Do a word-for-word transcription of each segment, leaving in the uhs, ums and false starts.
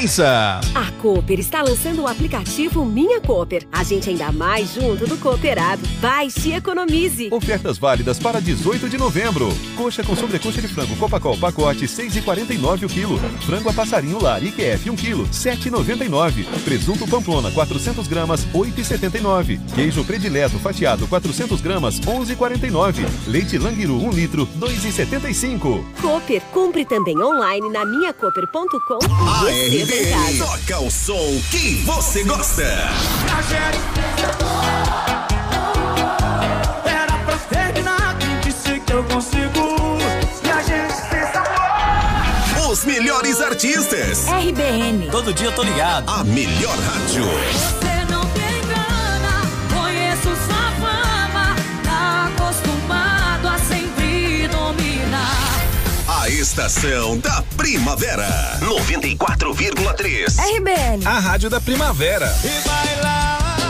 diferença. A Cooper está lançando o aplicativo Minha Cooper. A gente ainda mais junto do cooperado. Baixe e economize. Ofertas válidas para dezoito de novembro. Coxa com sobrecoxa de frango Copacol pacote seis reais e quarenta e nove centavos o quilo. Frango a passarinho lar I Q F um quilo sete reais e noventa e nove centavos. Presunto Pamplona quatrocentas gramas oito reais e setenta e nove centavos. Queijo predileto fatiado quatrocentas gramas onze reais e quarenta e nove centavos. Leite Langiru um litro dois reais e setenta e cinco centavos. Cooper, compre também online na minha cooper ponto com. A R B N toca o som que você gosta. Era pra terminar quem disse que eu consigo. Os melhores artistas. R B N. Todo dia eu tô ligado. A melhor rádio. Você não tem engana, conheço sua fama. Tá acostumado a sempre dominar. A estação da primavera. noventa e quatro vírgula três. R B N. A rádio da primavera. E vai lá,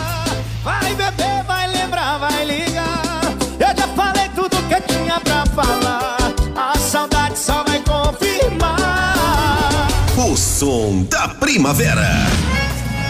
vai beber, vai lembrar, vai ligar. Eu já falei tudo que tinha pra falar. A saudade só vai confirmar. O som da primavera.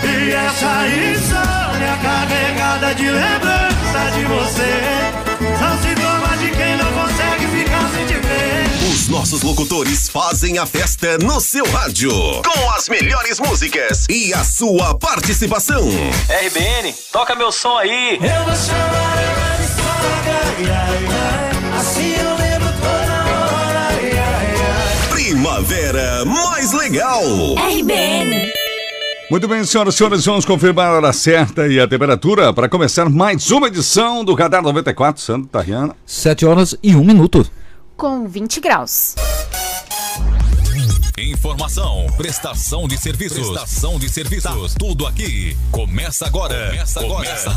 E essa história carregada de lembrança de você. São sintomas de quem não consegue ficar sem te ver. Os nossos locutores fazem a festa no seu rádio. Com as melhores músicas e a sua participação. R B N, toca meu som aí. Eu vou chamar ela de sogra. Assim eu lembro toda hora. Primavera mais legal. R B N. Muito bem, senhoras e senhores, vamos confirmar a hora certa e a temperatura para começar mais uma edição do Radar noventa e quatro, Santa Tariana. sete horas e um minuto. Com vinte graus. Informação, prestação de serviços, prestação de serviços, tá tudo aqui. Começa agora. Começa agora. Começa.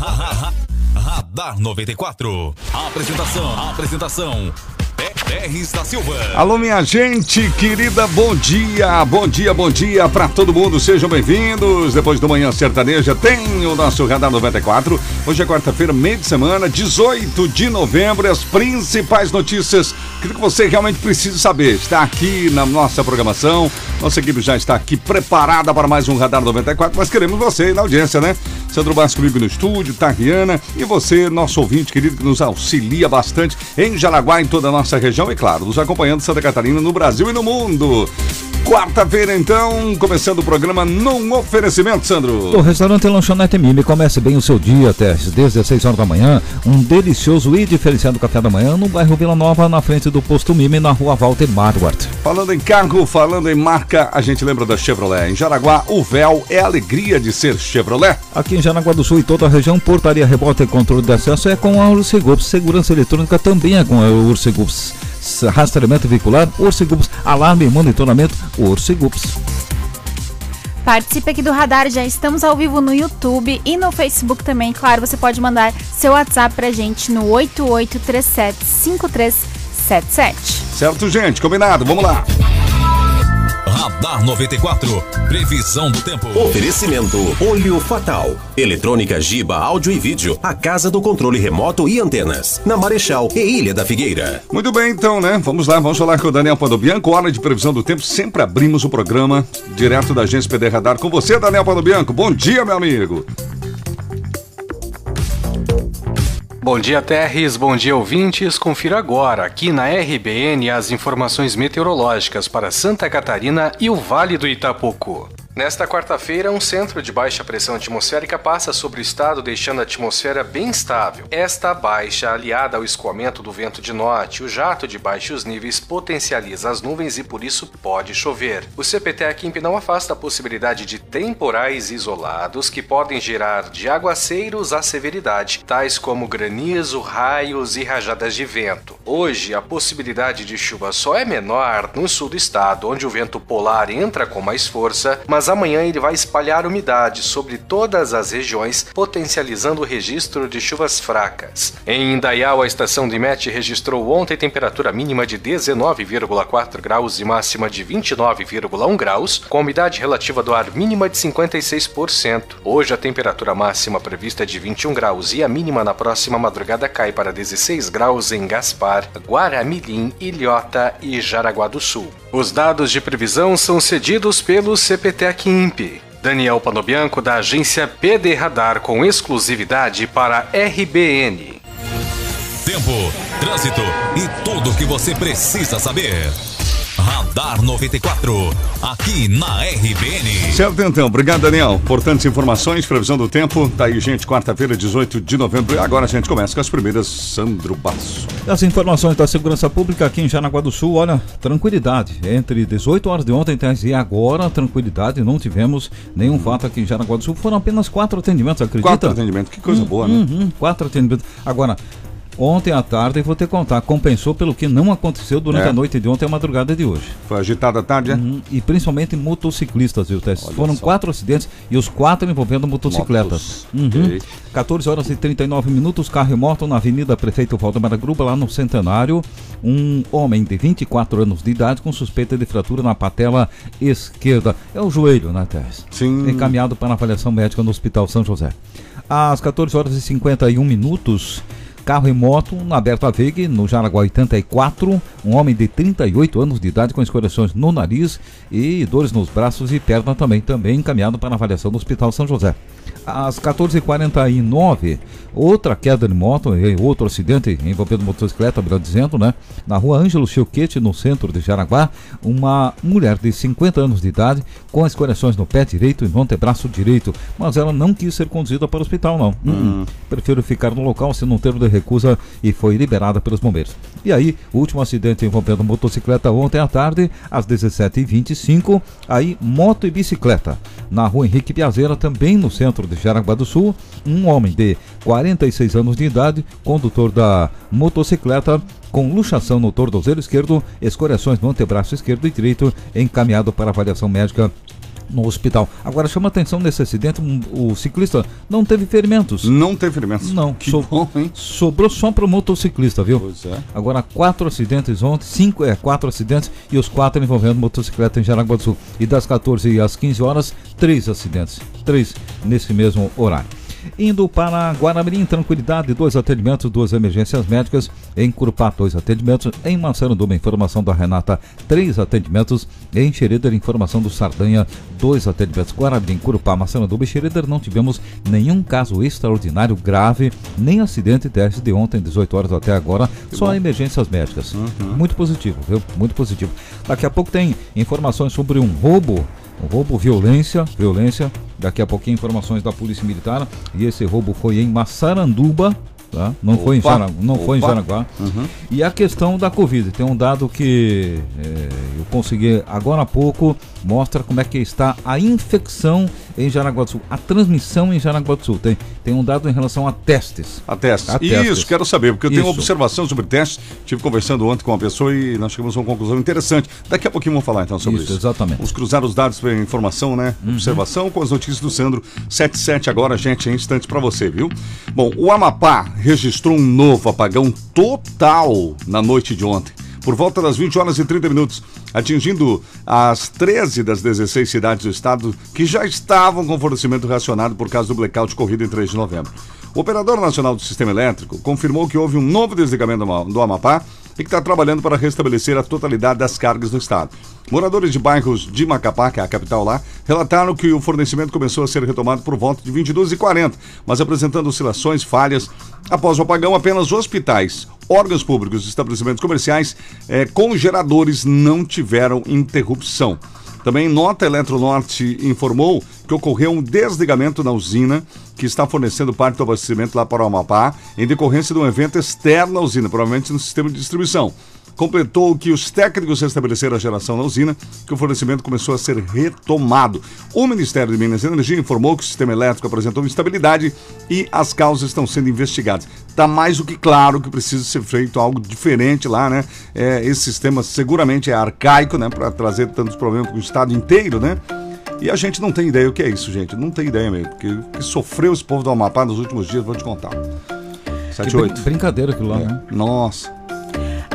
Radar noventa e quatro. Apresentação, apresentação. Pérez da Silva. Alô, minha gente querida, bom dia, bom dia, bom dia pra todo mundo, sejam bem-vindos. Depois do Manhã Sertaneja tem o nosso Radar noventa e quatro. Hoje é quarta-feira, meio de semana, dezoito de novembro. As principais notícias que você realmente precisa saber está aqui na nossa programação. Nossa equipe já está aqui preparada para mais um Radar noventa e quatro, mas queremos você na audiência, né? Sandro Basco comigo no estúdio, Tariana, e você, nosso ouvinte querido, que nos auxilia bastante em Jaraguá, em toda a nossa região e, claro, nos acompanhando em Santa Catarina, no Brasil e no mundo. Quarta-feira, então, começando o programa num oferecimento, Sandro. O restaurante Lanchonete Mime. Comece bem o seu dia, Testes, desde as seis horas da manhã. Um delicioso e diferenciado café da manhã no bairro Vila Nova, na frente do posto Mime, na rua Walter Marquardt. Falando em carro, falando em marca, a gente lembra da Chevrolet. Em Jaraguá, o véu é a alegria de ser Chevrolet. Aqui em Jaraguá do Sul e toda a região, portaria, repórter e controle de acesso é com a Ursegups. Segurança eletrônica também é com a Ursegups. Rastreamento veicular, Orcegups, alarme e monitoramento, Orcegups. Participe aqui do Radar, já estamos ao vivo no YouTube e no Facebook também. Claro, você pode mandar seu WhatsApp pra gente no oito oito três sete cinco três sete sete. Certo, gente? Combinado, vamos lá. Radar noventa e quatro, previsão do tempo. Oferecimento Olho Fatal. Eletrônica Giba, áudio e vídeo. A casa do controle remoto e antenas. Na Marechal e Ilha da Figueira. Muito bem, então, né? Vamos lá, vamos falar com o Daniel Padobianco. Hora de previsão do tempo. Sempre abrimos o programa direto da agência P D Radar. Com você, Daniel Padobianco. Bom dia, meu amigo. Bom dia, Terres, bom dia, ouvintes. Confira agora, aqui na R B N, as informações meteorológicas para Santa Catarina e o Vale do Itapocu. Nesta quarta-feira, um centro de baixa pressão atmosférica passa sobre o estado, deixando a atmosfera bem estável. Esta baixa, aliada ao escoamento do vento de norte, o jato de baixos níveis potencializa as nuvens e por isso pode chover. O C P T A-Quimp não afasta a possibilidade de temporais isolados que podem gerar de aguaceiros à severidade, tais como granizo, raios e rajadas de vento. Hoje, a possibilidade de chuva só é menor no sul do estado, onde o vento polar entra com mais força, mas Mas amanhã ele vai espalhar umidade sobre todas as regiões, potencializando o registro de chuvas fracas. Em Indaial, a estação do I M E T registrou ontem temperatura mínima de dezenove vírgula quatro graus e máxima de vinte e nove vírgula um graus, com umidade relativa do ar mínima de cinquenta e seis por cento. Hoje a temperatura máxima prevista é de vinte e um graus e a mínima na próxima madrugada cai para dezesseis graus em Gaspar, Guaramirim, Ilhota e Jaraguá do Sul. Os dados de previsão são cedidos pelo C P T A Techimp. Daniel Panobianco, da agência P D Radar, com exclusividade para R B N. Tempo, trânsito e tudo o que você precisa saber. Radar noventa e quatro, aqui na R B N. Certo, então. Obrigado, Daniel. Importantes informações, previsão do tempo. Tá aí, gente, quarta-feira, dezoito de novembro. E agora a gente começa com as primeiras, Sandro Basso. As informações da segurança pública aqui em Jaraguá do Sul, olha, tranquilidade. Entre dezoito horas de ontem e agora, tranquilidade, não tivemos nenhum fato aqui em Jaraguá do Sul. Foram apenas quatro atendimentos, acredita? Quatro atendimentos, que coisa hum, boa, né? Hum, hum, quatro atendimentos. Agora... Ontem à tarde, vou te contar, compensou pelo que não aconteceu durante é. a noite de ontem e a madrugada de hoje. Foi agitada a tarde, é? Uhum. E principalmente motociclistas, viu, Tess? Foram só. quatro acidentes e os quatro envolvendo motocicletas. Uhum. Okay. quatorze horas e trinta e nove minutos, carro e moto na Avenida Prefeito Valdemar Gruba, lá no Centenário. Um homem de vinte e quatro anos de idade com suspeita de fratura na patela esquerda. É o joelho, né, Tess? Sim. Encaminhado para avaliação médica no Hospital São José. Às quatorze horas e cinquenta e um minutos... Carro e moto na Berta Veiga, no Jaraguá oitenta e quatro, um homem de trinta e oito anos de idade com escoriações no nariz e dores nos braços e perna também, também encaminhado para avaliação do Hospital São José. Às quatorze horas e quarenta e nove, outra queda de moto e outro acidente envolvendo motocicleta, melhor dizendo, né? Na rua Ângelo Chilquete, no centro de Jaraguá, uma mulher de cinquenta anos de idade com escoriações no pé direito e no antebraço direito, mas ela não quis ser conduzida para o hospital, não. Hum. Hum, prefiro ficar no local, se não ter de recusa, e foi liberada pelos bombeiros. E aí, o último acidente envolvendo motocicleta ontem à tarde, às dezessete horas e vinte e cinco, aí moto e bicicleta. Na rua Henrique Piazeira, também no centro de Jaraguá do Sul, um homem de quarenta e seis anos de idade, condutor da motocicleta, com luxação no tornozelo esquerdo, escoriações no antebraço esquerdo e direito, encaminhado para avaliação médica no hospital. Agora, chama atenção nesse acidente, um, o ciclista não teve ferimentos. Não teve ferimentos. Não. Que so, bom, hein? Sobrou só para o motociclista, viu? Pois é. Agora, quatro acidentes ontem, cinco, é, quatro acidentes e os quatro envolvendo motocicleta em Jaraguá do Sul. E das quatorze às quinze horas, três acidentes. Três nesse mesmo horário. Indo para Guaramirim, tranquilidade, dois atendimentos, duas emergências médicas. Em Curupá, dois atendimentos. Em Massaranduba, informação da Renata, três atendimentos. Em Xereder, informação do Sardanha, dois atendimentos. Guaramirim, Curupá, Massaranduba e Xereder, não tivemos nenhum caso extraordinário grave, nem acidente teste de ontem, dezoito horas até agora, que só bom. Emergências médicas. Uhum. Muito positivo, viu? Muito positivo. Daqui a pouco tem informações sobre um roubo. Um roubo, violência, violência. Daqui a pouquinho informações da Polícia Militar. E esse roubo foi em Massaranduba, tá? Não Opa. foi em Jaraguá, não foi em Jaraguá. Uhum. E a questão da Covid. Tem um dado que é, eu consegui agora há pouco. Mostra como é que está a infecção em Jaraguá do Sul, a transmissão em Jaraguá do Sul. Tem, tem um dado em relação a testes. A testes. A testes. Isso, quero saber, porque eu tenho Isso. uma observação sobre testes. Estive conversando ontem com uma pessoa e nós chegamos a uma conclusão interessante. Daqui a pouquinho vamos falar então sobre isso. isso. Exatamente. Vamos cruzar os dados para informação, né? Uhum. Observação com as notícias do Sandro. sete e sete agora, gente, em instantes para você, viu? Bom, o Amapá registrou um novo apagão total na noite de ontem, por volta das vinte horas e trinta minutos, atingindo as treze das dezesseis cidades do estado que já estavam com fornecimento racionado por causa do blackout ocorrido em três de novembro. O Operador Nacional do Sistema Elétrico confirmou que houve um novo desligamento do Amapá e que está trabalhando para restabelecer a totalidade das cargas no estado. Moradores de bairros de Macapá, que é a capital lá, relataram que o fornecimento começou a ser retomado por volta de vinte e duas horas e quarenta, mas apresentando oscilações, falhas. Após o apagão, apenas hospitais, órgãos públicos e estabelecimentos comerciais eh, com geradores não tiveram interrupção. Também Nota Eletronorte informou que ocorreu um desligamento na usina que está fornecendo parte do abastecimento lá para o Amapá, em decorrência de um evento externo à usina, provavelmente no sistema de distribuição. Completou que os técnicos restabeleceram a geração na usina, que o fornecimento começou a ser retomado. O Ministério de Minas e Energia informou que o sistema elétrico apresentou instabilidade e as causas estão sendo investigadas. Está mais do que claro que precisa ser feito algo diferente lá, né? É, esse sistema seguramente é arcaico, né? Para trazer tantos problemas para o estado inteiro, né? E a gente não tem ideia o que é isso, gente. Não tem ideia mesmo. Porque o que sofreu esse povo do Amapá nos últimos dias, vou te contar. sete e oito. Brincadeira aquilo lá, é. né? Nossa.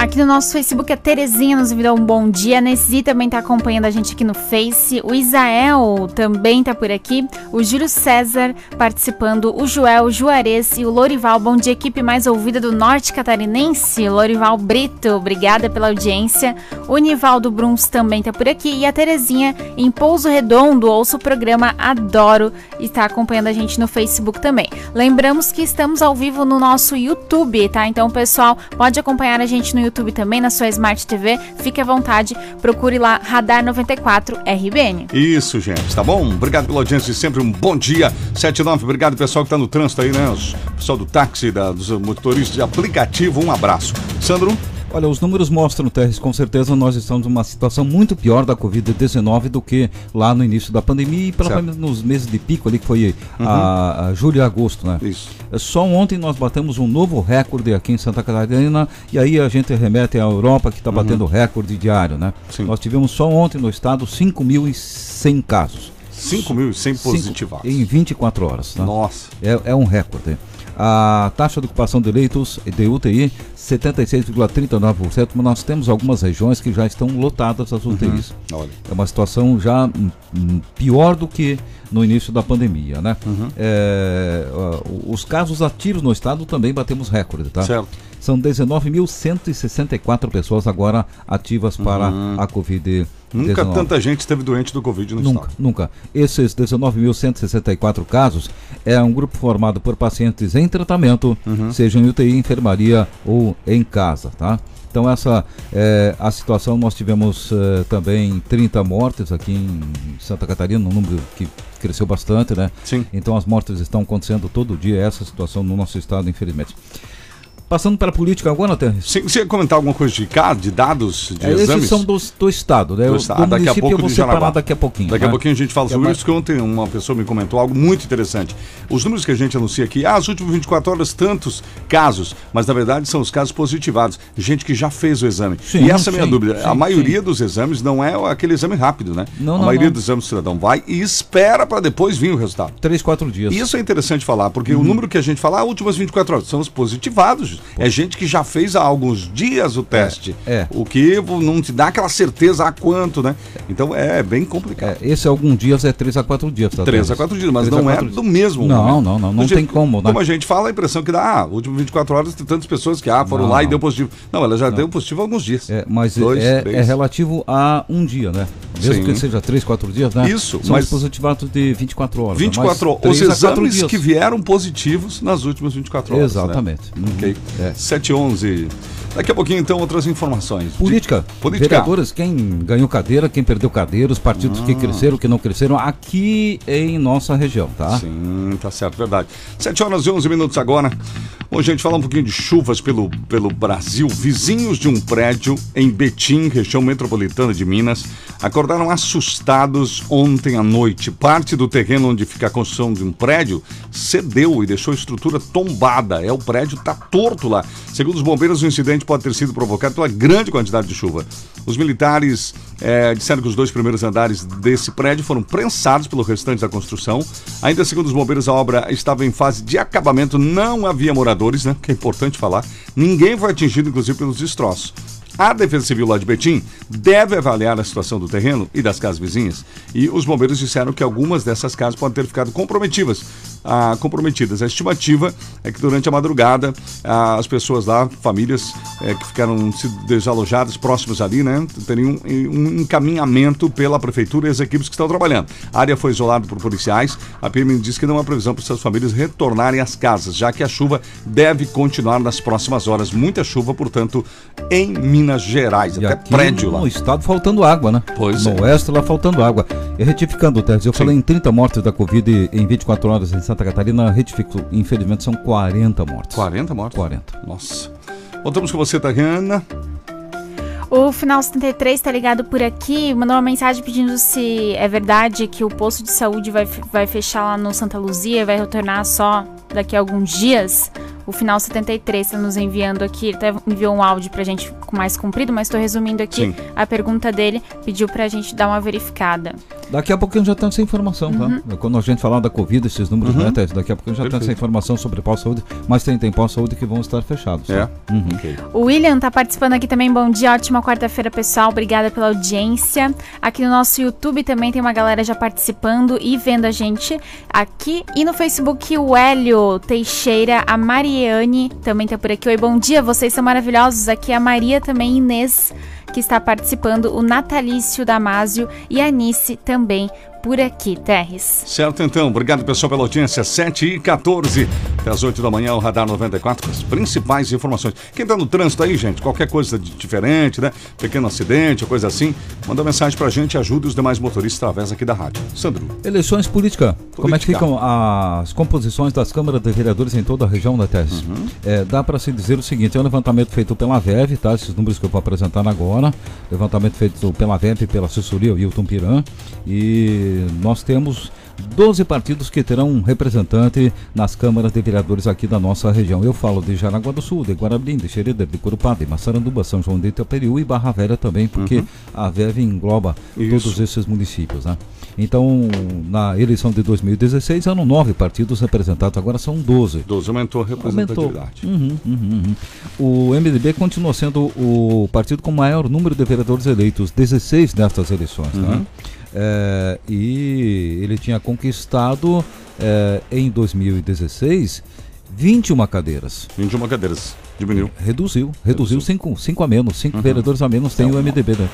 aqui no nosso Facebook. A Terezinha nos enviou um bom dia. A Nessi também tá acompanhando a gente aqui no Face. O Isael também tá por aqui. O Júlio César participando. O Joel Juarez e o Lorival. Bom dia, equipe mais ouvida do Norte Catarinense. Lorival Brito, obrigada pela audiência. O Nivaldo Bruns também tá por aqui. E a Terezinha em Pouso Redondo. Ouço o programa, adoro. E tá acompanhando a gente no Facebook também. Lembramos que estamos ao vivo no nosso YouTube, tá? Então, pessoal, pode acompanhar a gente no YouTube. YouTube também, na sua Smart T V, fique à vontade, procure lá Radar noventa e quatro R B N. Isso, gente, tá bom? Obrigado pela audiência, sempre um bom dia. sete e nove, obrigado pessoal que tá no trânsito aí, né? Os pessoal do táxi, da, dos motoristas de aplicativo, um abraço. Sandro? Olha, os números mostram, Teres, com certeza nós estamos numa situação muito pior da covid dezenove do que lá no início da pandemia e pelo menos nos meses de pico ali, que foi uhum. a, a julho e agosto, né? Isso. Só ontem nós batemos um novo recorde aqui em Santa Catarina e aí a gente remete à Europa, que está uhum. batendo recorde diário, né? Sim. Nós tivemos só ontem no estado cinco mil e cem casos. cinco mil e cem positivados. Em vinte e quatro horas, né? Nossa. É, é um recorde. A taxa de ocupação de leitos de U T I, setenta e seis vírgula trinta e nove por cento, mas nós temos algumas regiões que já estão lotadas as U T Is. Uhum. Olha. É uma situação já um, pior do que no início da pandemia, né? Uhum. É, uh, os casos ativos no estado também batemos recorde, tá? Certo. São dezenove mil cento e sessenta e quatro pessoas agora ativas para uhum. a covid dezenove. Nunca tanta gente esteve doente do Covid no estado. Nunca. Esses dezenove mil cento e sessenta e quatro casos é um grupo formado por pacientes em tratamento, uhum. seja em U T I, enfermaria ou em casa, tá? Então essa é a situação. Nós tivemos eh, também trinta mortes aqui em Santa Catarina, um número que cresceu bastante, né? Sim. Então as mortes estão acontecendo todo dia, essa situação no nosso estado, infelizmente. Passando para a política agora, Nathan. Você ia comentar alguma coisa de casos, de dados, de é, exames? Esses são do, do Estado, né? Do, estado. do daqui município a pouco eu vou separar daqui a pouquinho. Daqui né? a pouquinho a gente fala que sobre é mais... isso, que ontem uma pessoa me comentou algo muito interessante. Os números que a gente anuncia aqui, ah, as últimas vinte e quatro horas, tantos casos, mas na verdade são os casos positivados, gente que já fez o exame. Sim, e essa é a minha sim, dúvida, sim, a maioria sim. dos exames não é aquele exame rápido, né? Não, a não, maioria não. dos exames o cidadão vai e espera para depois vir o resultado. Três, quatro dias. Isso é interessante falar, porque uhum. o número que a gente fala, ah, últimas vinte e quatro horas, são os positivados. É gente que já fez há alguns dias o teste, é, é. o que não te dá aquela certeza há quanto, né? Então é bem complicado. É, esse alguns dias é três a quatro dias. Tá? três a quatro dias, mas não é dias. do mesmo. Não, momento. não, não, não, não tem como, né? Como a gente fala, a impressão que dá, ah, últimas vinte e quatro horas tem tantas pessoas que ah, foram não, lá não. e deu positivo. Não, ela já não. deu positivo há alguns dias. É, mas Dois, é, é relativo a um dia, né? Mesmo Sim. que seja três, quatro dias, né? Isso. São mas... os positivados de vinte e quatro horas. vinte e quatro horas. Os exames que vieram positivos nas últimas vinte e quatro horas. Exatamente. Né? Ok. É. sete e onze. Daqui a pouquinho, então, outras informações. Política. De... Política. Vereadores, quem ganhou cadeira, quem perdeu cadeira, os partidos ah. que cresceram, que não cresceram, aqui em nossa região, tá? Sim, tá certo, verdade. sete horas e onze minutos agora. Hoje a gente fala um pouquinho de chuvas pelo, pelo Brasil. Vizinhos de um prédio em Betim, região metropolitana de Minas, acordaram assustados ontem à noite. Parte do terreno onde fica a construção de um prédio cedeu e deixou a estrutura tombada. É, o prédio tá torto lá. Segundo os bombeiros, o incidente pode ter sido provocado pela grande quantidade de chuva. Os militares é, disseram que os dois primeiros andares desse prédio foram prensados pelo restante da construção. Ainda segundo os bombeiros, a obra estava em fase de acabamento, não havia moradores, né? Que é importante falar. Ninguém foi atingido, inclusive, pelos destroços. A Defesa Civil lá de Betim deve avaliar a situação do terreno e das casas vizinhas. E os bombeiros disseram que algumas dessas casas podem ter ficado comprometidas. Ah, comprometidas. A estimativa é que durante a madrugada ah, as pessoas lá, famílias eh, que ficaram desalojadas próximas ali, né, teriam um encaminhamento pela prefeitura e as equipes que estão trabalhando. A área foi isolada por policiais. A P M diz que não há previsão para essas famílias retornarem às casas, já que a chuva deve continuar nas próximas horas. Muita chuva, portanto, em Minas Gerais. E até aqui prédio no lá. No estado faltando água, né? Pois no é. oeste lá faltando água. E retificando, Teres, eu Sim. falei em trinta mortes da Covid em vinte e quatro horas em Santa Catarina, retificou. Infelizmente, são quarenta mortes. quarenta mortes? quarenta. Nossa. Voltamos com você, Tariana. O Final setenta e três tá ligado por aqui, mandou uma mensagem pedindo se é verdade que o posto de saúde vai, vai fechar lá no Santa Luzia e vai retornar só daqui a alguns dias. O Final setenta e três está nos enviando aqui, ele até enviou um áudio pra gente mais comprido, mas estou resumindo aqui Sim. a pergunta dele, pediu pra gente dar uma verificada. Daqui a pouquinho já tem essa informação, uhum. tá? Quando a gente falar da Covid, esses números, uhum. né, Tess? Daqui a pouquinho já Perfeito. tem essa informação sobre pós-saúde, mas tem, tem pós-saúde que vão estar fechados. É. Uhum. Okay. O William tá participando aqui também. Bom dia, ótima quarta-feira, pessoal. Obrigada pela audiência. Aqui no nosso YouTube também tem uma galera já participando e vendo a gente aqui. E no Facebook, o Hélio Teixeira, a Mariane também tá por aqui. Oi, bom dia, vocês são maravilhosos. Aqui a Maria também, Inês, que está participando, o Natalício Damásio e a Anice também por aqui, Terres. Certo, então. Obrigado, pessoal, pela audiência. sete e quatorze, até as oito da manhã, o Radar noventa e quatro, com as principais informações. Quem está no trânsito aí, gente, qualquer coisa de diferente, né? Pequeno acidente, coisa assim, manda mensagem pra gente, ajuda os demais motoristas através aqui da rádio. Sandro. Eleições políticas. Como é que ficam as composições das câmaras de vereadores em toda a região, da Terres? Uhum. É, dá para se dizer o seguinte, é um levantamento feito pela V E V, tá? Esses números que eu vou apresentar agora. Levantamento feito pela V E V, pela assessoria, o Hilton Piran, e nós temos doze partidos que terão um representante nas câmaras de vereadores aqui da nossa região. Eu falo de Jaraguá do Sul, de Guarabim, de Xereda, de Corupá, de Massaranduba, São João de Itaperiú e Barra Velha também, porque uhum. a V E V engloba Isso. todos esses municípios, né? Então, na eleição de dois mil e dezesseis, eram nove partidos representados, agora são doze. doze aumentou a representatividade. Aumentou. Uhum, uhum, uhum. O M D B continua sendo o partido com maior número de vereadores eleitos, dezesseis nestas eleições, uhum. né? É, e ele tinha conquistado é, em dois mil e dezesseis vinte e uma cadeiras. vinte e uma cadeiras, diminuiu. Reduziu, reduziu cinco a menos, cinco uhum. vereadores a menos tem então, o M D B, né?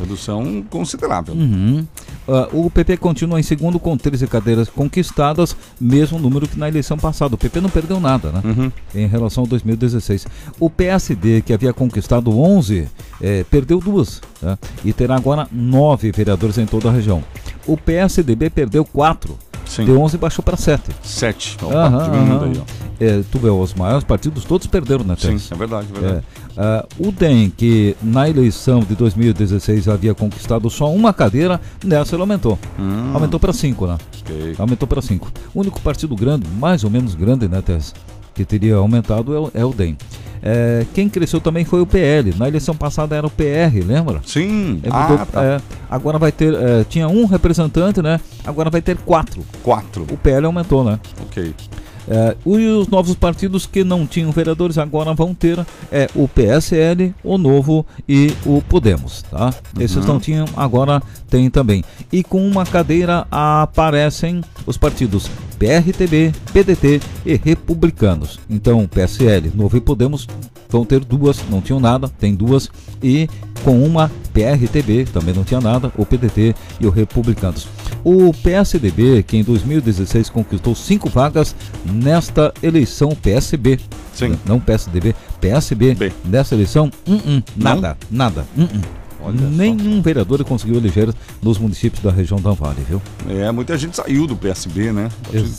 Redução considerável. Uhum. Uh, o P P continua em segundo com treze cadeiras conquistadas, mesmo número que na eleição passada. O P P não perdeu nada, né? Uhum. Em relação a dois mil e dezesseis. O P S D, que havia conquistado onze, eh, perdeu duas, tá? E terá agora nove vereadores em toda a região. O P S D B perdeu quatro. Sim. De onze baixou para sete. sete. Então, aham, diminuindo aí, ó. É, tu vê, os maiores partidos todos perderam, né, Tess? Sim, é verdade, é verdade. É, uh, o D E M, que na eleição de dois mil e dezesseis havia conquistado só uma cadeira, nessa ele aumentou. Hum. Aumentou para cinco, né? Okay. Aumentou para cinco. O único partido grande, mais ou menos grande, né, Tess, que teria aumentado é o, é o D E M. É, quem cresceu também foi o P L. Na eleição passada era o P R, lembra? Sim. É, mudou, ah, tá. é, agora vai ter. É, tinha um representante, né? Agora vai ter quatro. Quatro. O P L aumentou, né? Ok. É, e os novos partidos que não tinham vereadores agora vão ter é, o P S L, o Novo e o Podemos, tá? Uhum. Esses não tinham, agora tem também. E com uma cadeira aparecem os partidos P R T B, P D T e Republicanos. Então, P S L, Novo e Podemos vão ter duas, não tinham nada, tem duas, e com uma P R T B, também não tinha nada, o P D T e o Republicanos. O P S D B, que em dois mil e dezesseis conquistou cinco vagas nesta eleição, P S B, Sim. não P S D B, P S B, Bem. nessa eleição, uh -uh, nada, não? nada, uh -uh. Olha, nenhum só. vereador conseguiu eleger nos municípios da região da Vale, viu? É, muita gente saiu do P S B, né?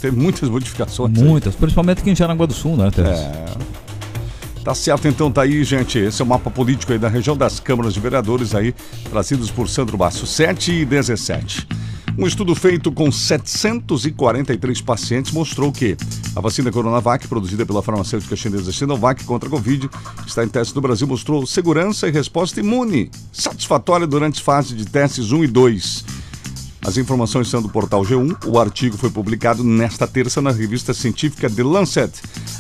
Teve muitas modificações. Muitas, aí. principalmente aqui em Jaraguá do Sul, né, Teresa? É... Tá certo, então, tá aí, gente. Esse é o mapa político aí da região das câmaras de vereadores aí, trazidos por Sandro Basso, sete e dezessete. Um estudo feito com setecentos e quarenta e três pacientes mostrou que a vacina Coronavac, produzida pela farmacêutica chinesa Sinovac contra a Covid, que está em teste no Brasil, mostrou segurança e resposta imune satisfatória durante a fase de testes um e dois. As informações são do portal G um. O artigo foi publicado nesta terça na revista científica The Lancet.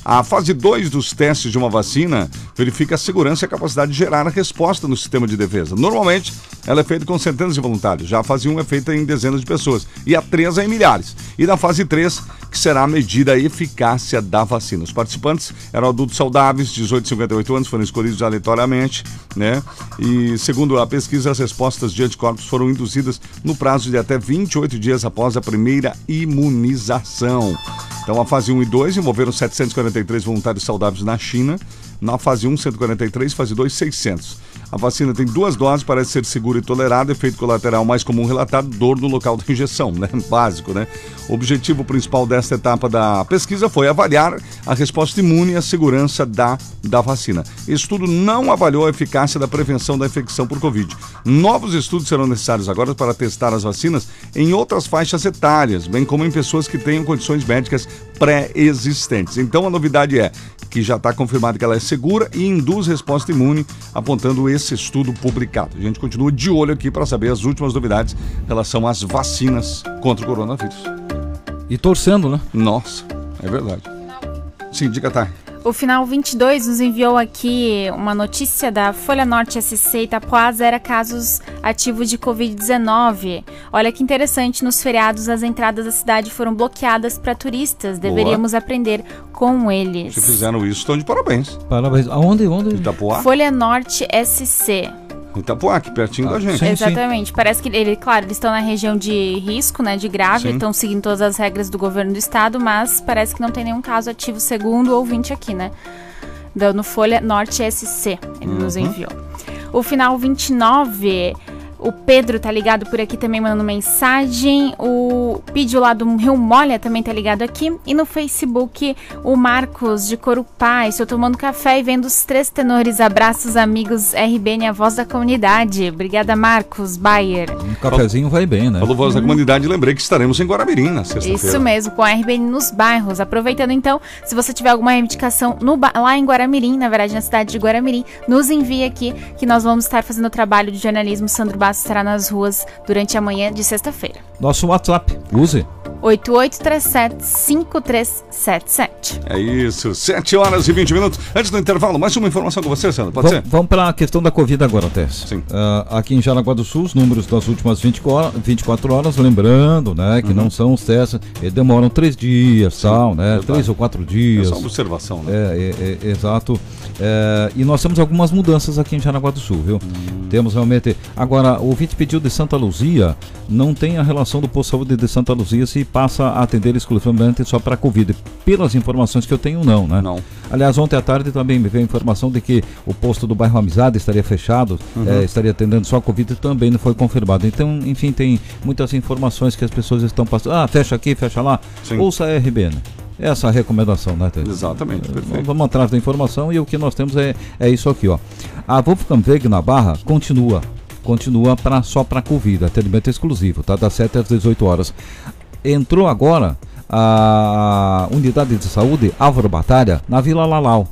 A fase dois dos testes de uma vacina verifica a segurança e a capacidade de gerar a resposta no sistema de defesa. Normalmente, ela é feita com centenas de voluntários. Já a fase um é feita em dezenas de pessoas e a três é em milhares. E na fase três, que será a medida a eficácia da vacina. Os participantes eram adultos saudáveis, dezoito a cinquenta e oito anos, foram escolhidos aleatoriamente, né? E segundo a pesquisa, as respostas de anticorpos foram induzidas no prazo de até vinte e oito dias após a primeira imunização. Então a fase um e dois envolveram setecentos e quarenta e três voluntários saudáveis na China. Na fase um, cento e quarenta e três, fase dois, seiscentos. A vacina tem duas doses, parece ser segura e tolerada. Efeito colateral mais comum relatado, dor no local da injeção, né? Básico, né? O objetivo principal desta etapa da pesquisa foi avaliar a resposta imune e a segurança da, da vacina. Estudo não avaliou a eficácia da prevenção da infecção por Covid. Novos estudos serão necessários agora para testar as vacinas em outras faixas etárias, bem como em pessoas que tenham condições médicas pré-existentes. Então a novidade é que já está confirmado que ela é segura e induz resposta imune, apontando esse estudo publicado. A gente continua de olho aqui para saber as últimas novidades em relação às vacinas contra o coronavírus. E torcendo, né? Nossa, é verdade. Sim, diga, tá. O Final vinte e dois nos enviou aqui uma notícia da Folha Norte S C e Itapuá, zero casos ativos de covid dezenove. Olha que interessante, nos feriados as entradas da cidade foram bloqueadas para turistas. Deveríamos Boa. aprender com eles. Se fizeram isso, estão de parabéns. Parabéns. Aonde? Onde? Itapuá? Folha Norte S C. Itapuá, aqui pertinho ah, da gente. Sim, exatamente. Sim. Parece que, ele, claro, eles estão na região de risco, né, de grave, estão seguindo todas as regras do governo do estado, mas parece que não tem nenhum caso ativo, segundo o ouvinte aqui, né? No Folha Norte S C, ele uhum. nos enviou. O Final vinte e nove... O Pedro tá ligado por aqui também, mandando mensagem. O Pídio lá do Rio Molha também tá ligado aqui. E no Facebook, o Marcos de Corupá. Estou tomando café e vendo os três tenores. Abraços, amigos. R B N, a voz da comunidade. Obrigada, Marcos Bayer. Um cafezinho vai bem, né? Falou voz hum. da comunidade. Lembrei que estaremos em Guaramirim na sexta-feira. Isso mesmo, com a R B N nos bairros. Aproveitando então, se você tiver alguma reivindicação no ba- lá em Guaramirim, na verdade na cidade de Guaramirim, nos envie aqui que nós vamos estar fazendo o trabalho de jornalismo. Sandro Bastos estará nas ruas durante a manhã de sexta-feira. Nosso WhatsApp, use. oito oito três sete, cinco três sete sete. É isso, sete horas e vinte minutos. Antes do intervalo, mais uma informação com você, Sandro, pode Vom, ser? Vamos para a questão da Covid agora, Tess. Sim. Uh, aqui em Jaraguá do Sul, os números das últimas vinte e quatro horas, lembrando, né, que uhum. não são os testes, eles demoram três dias, tal, né, exato. três ou quatro dias. É só uma observação, né? É, é, é exato. É, e nós temos algumas mudanças aqui em Jaraguá do Sul, viu? Hum. Temos realmente, agora, o ouvinte pediu de Santa Luzia, não tem a relação do posto de saúde de Santa Luzia se passa a atender exclusivamente só para Covid. Pelas informações que eu tenho, não, né? Não. Aliás, ontem à tarde também me veio a informação de que o posto do bairro Amizade estaria fechado, uhum. é, estaria atendendo só a Covid, também não foi confirmado. Então, enfim, tem muitas informações que as pessoas estão passando. Ah, fecha aqui, fecha lá. Sim. Ouça a R B N. Essa é a recomendação, né, Tete? Exatamente, perfeito. Vamos atrás da informação e o que nós temos é, é isso aqui, ó. A Wolfgang na Barra continua, continua pra, só para Covid, atendimento exclusivo, tá? Das sete às dezoito horas. Entrou agora a unidade de saúde Álvaro Batalha na Vila Lalau.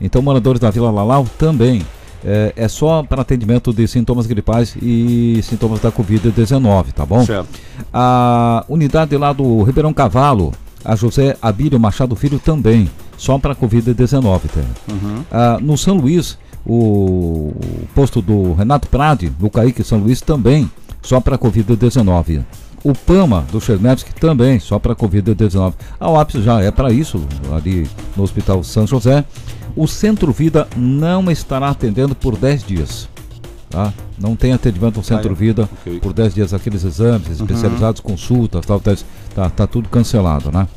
Então, moradores da Vila Lalau também é, é só para atendimento de sintomas gripais e sintomas da covid dezenove, tá bom? Certo. A unidade lá do Ribeirão Cavalo, a José Abílio Machado Filho também, só para covid dezenove. Tá? Uhum. Ah, no São Luís, o posto do Renato Prade, no Caique São Luís também, só para covid dezenove. O P A M A do Chernevski também, só para covid dezenove. A U A P S já é para isso, ali no Hospital São José. O Centro Vida não estará atendendo por dez dias. Tá? Não tem atendimento no Centro Vida okay. por dez dias, aqueles exames especializados, uhum. consultas, tal, tal, tá, tá tudo cancelado, né?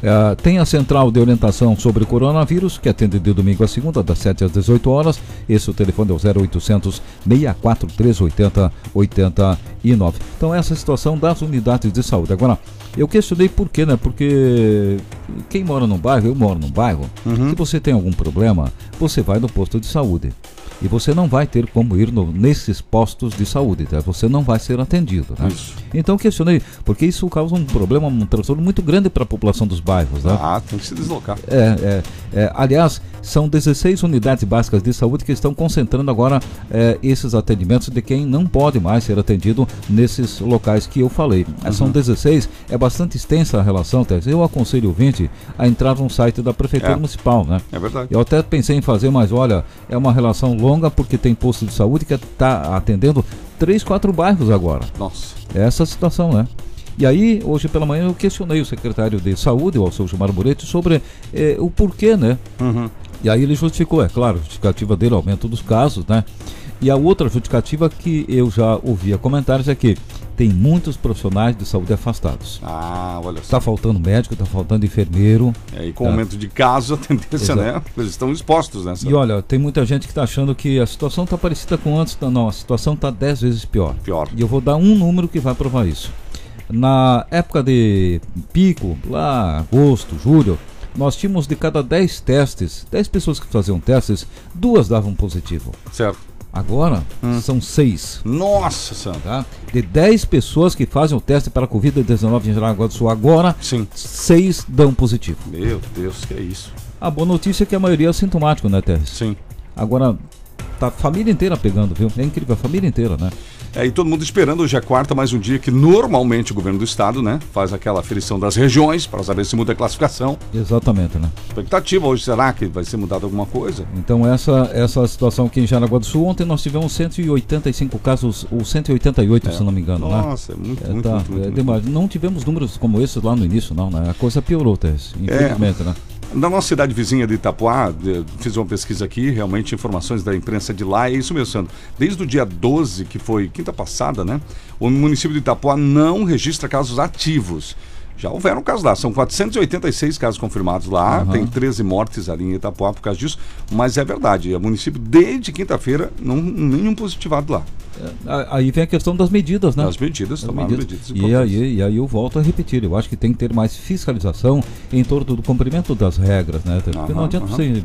Uh, tem a Central de Orientação sobre o Coronavírus, que atende de domingo a segunda, das sete às dezoito horas. Esse o telefone é o zero oito zero zero, seis quatro três, oito zero oito nove. Então essa é a situação das unidades de saúde. Agora, eu questionei por quê, né? Porque quem mora num bairro, eu moro num bairro, uhum. se você tem algum problema, você vai no posto de saúde. E você não vai ter como ir no, nesses postos de saúde, tá? Você não vai ser atendido, né? Isso. Então questionei, porque isso causa um problema, um transtorno muito grande para a população dos bairros, né? Ah, tem que se deslocar. É, é, é, aliás, são dezesseis unidades básicas de saúde que estão concentrando agora é, esses atendimentos de quem não pode mais ser atendido nesses locais que eu falei. Uhum. São dezesseis, é bastante extensa a relação, tá? Eu aconselho o ouvinte a entrar no site da Prefeitura é. Municipal, né? É verdade. Eu até pensei em fazer, mas olha, é uma relação longa, porque tem posto de saúde que está atendendo três, quatro bairros agora. Nossa. Essa situação, né? E aí, hoje pela manhã, eu questionei o secretário de saúde, o seu Gilmar Moretti, sobre eh, o porquê, né? Uhum. E aí ele justificou, é claro, a justificativa dele, aumento dos casos, né? E a outra justificativa que eu já ouvia comentários é que tem muitos profissionais de saúde afastados. Ah, olha só. Está faltando médico, está faltando enfermeiro. É, e com tá. o aumento de casos, a tendência, exato. Né? Eles estão expostos, né? E olha, tem muita gente que está achando que a situação está parecida com antes. Não, a situação está dez vezes pior. Pior. E eu vou dar um número que vai provar isso. Na época de pico, lá agosto, julho, nós tínhamos de cada dez testes, dez pessoas que faziam testes, duas davam positivo. Certo. Agora hum. são seis. Nossa Santa. Tá? De dez pessoas que fazem o teste para a covid dezenove em Jaraguá do Sul agora, sim, seis dão positivo. Meu Deus, que é isso. A boa notícia é que a maioria é assintomático, né, Teres? Sim. Agora, tá a família inteira pegando, viu? É incrível, a família inteira, né? É, e todo mundo esperando, hoje é quarta, mais um dia que normalmente o governo do estado, né, faz aquela aferição das regiões para saber se muda a classificação. Exatamente, né? Expectativa hoje, será que vai ser mudada alguma coisa? Então essa, essa situação aqui em Jaraguá do Sul, ontem nós tivemos cento e oitenta e cinco casos, ou cento e oitenta e oito, é. se não me engano. Nossa, né? é muito, é, muito, tá, muito, muito, é, muito, muito. Não tivemos números como esses lá no início, não, né? A coisa piorou, Tess, infelizmente, é. né? Na nossa cidade vizinha de Itapoá, fiz uma pesquisa aqui, realmente informações da imprensa de lá, é isso mesmo, Sandro. Desde o dia doze, que foi quinta passada, né? O município de Itapoá não registra casos ativos. Já houveram casos lá, são quatrocentos e oitenta e seis casos confirmados lá, uhum. tem treze mortes ali em Itapoá por causa disso, mas é verdade, o município desde quinta-feira, não, nenhum positivado lá. Aí vem a questão das medidas, né? As medidas, tomaram medidas. medidas e, aí, e aí eu volto a repetir, eu acho que tem que ter mais fiscalização em torno do cumprimento das regras, né? Porque aham, não adianta aham. você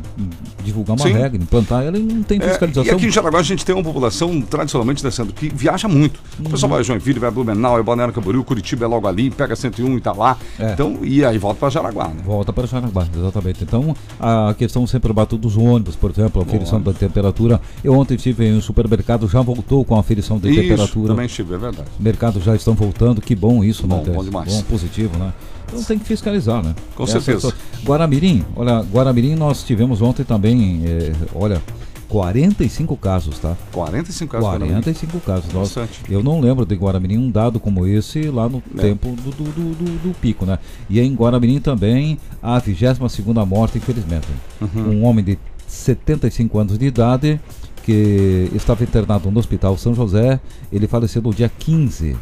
divulgar uma Sim. regra, implantar ela e não tem fiscalização. É, e aqui em Jaraguá a gente tem uma população tradicionalmente descendo, que viaja muito. Uhum. O pessoal vai a Joinville, vai a Blumenau, é Balneário Camboriú, Curitiba é logo ali, pega cento e um e tá lá. É. Então, e aí volta para Jaraguá, né? Volta para Jaraguá, exatamente. Então, a questão sempre bato dos ônibus, por exemplo, a aferição da temperatura. Eu ontem estive em um supermercado, já voltou com a aferição da isso, temperatura. Também estive, é verdade. Mercados já estão voltando, que bom isso, bom, né? Bom demais. Bom, positivo, né? Então tem que fiscalizar, né? Com Essa certeza. É Guaramirim, olha, Guaramirim nós tivemos ontem também, é, olha, quarenta e cinco casos, tá? quarenta e cinco casos. quarenta e cinco casos. Nossa, eu não lembro de Guaramirim um dado como esse lá no é. tempo do, do, do, do pico, né? E em Guaramirim também a vigésima segunda morte, infelizmente. Uhum. Um homem de setenta e cinco anos de idade que estava internado no Hospital São José, ele faleceu no dia quinze,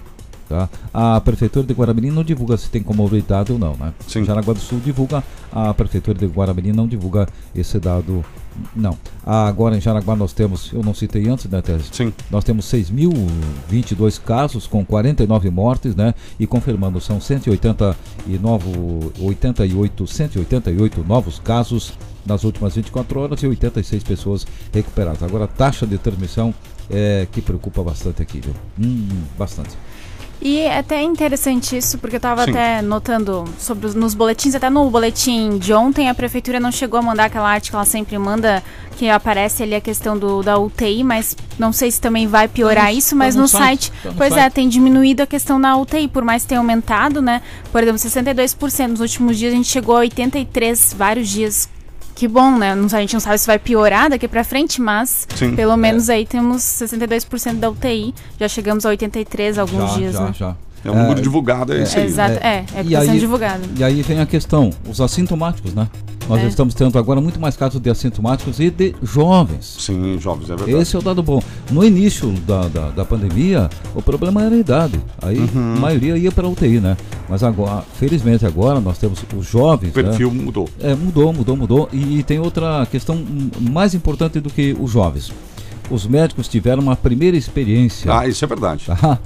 tá? A Prefeitura de Guaramirim não divulga se tem comorbidade ou não, né? Sim. Jaraguá do Sul divulga, a Prefeitura de Guaramirim não divulga esse dado, não. Agora em Jaraguá nós temos, eu não citei antes, né, Tese? Sim. Nós temos seis mil e vinte e dois casos com quarenta e nove mortes, né? E confirmando, são cento e oitenta e nove, oitenta e oito, cento e oitenta e oito novos casos nas últimas vinte e quatro horas e oitenta e seis pessoas recuperadas. Agora a taxa de transmissão é que preocupa bastante aqui, viu? Hum, bastante. E até é interessante isso, porque eu estava até notando sobre os, nos boletins, até no boletim de ontem a prefeitura não chegou a mandar aquela arte que ela sempre manda, que aparece ali a questão do, da U T I, mas não sei se também vai piorar tá no, isso, mas tá no, no site, site tá no pois site. é, tem diminuído a questão da U T I, por mais que tenha aumentado, né? Por exemplo, sessenta e dois por cento nos últimos dias, a gente chegou a oitenta e três por cento vários dias. Que bom, né? A gente não sabe se vai piorar daqui pra frente, mas Sim, pelo menos é. aí temos sessenta e dois por cento da U T I. Já chegamos a oitenta e três por cento alguns já, dias, já, né? Já. É um número é, divulgado, é, é isso aí. Exato, é, é, é e aí, divulgado. E aí vem a questão, os assintomáticos, né? Nós é. estamos tendo agora muito mais casos de assintomáticos e de jovens. Sim, jovens, é verdade. Esse é o dado bom. No início da, da, da pandemia, o problema era a idade. Aí uhum. a maioria ia para a U T I, né? Mas agora, felizmente agora, nós temos os jovens. O perfil né? mudou. É, mudou, mudou, mudou. E, e tem outra questão mais importante do que os jovens. Os médicos tiveram uma primeira experiência. Ah, isso é verdade. Tá?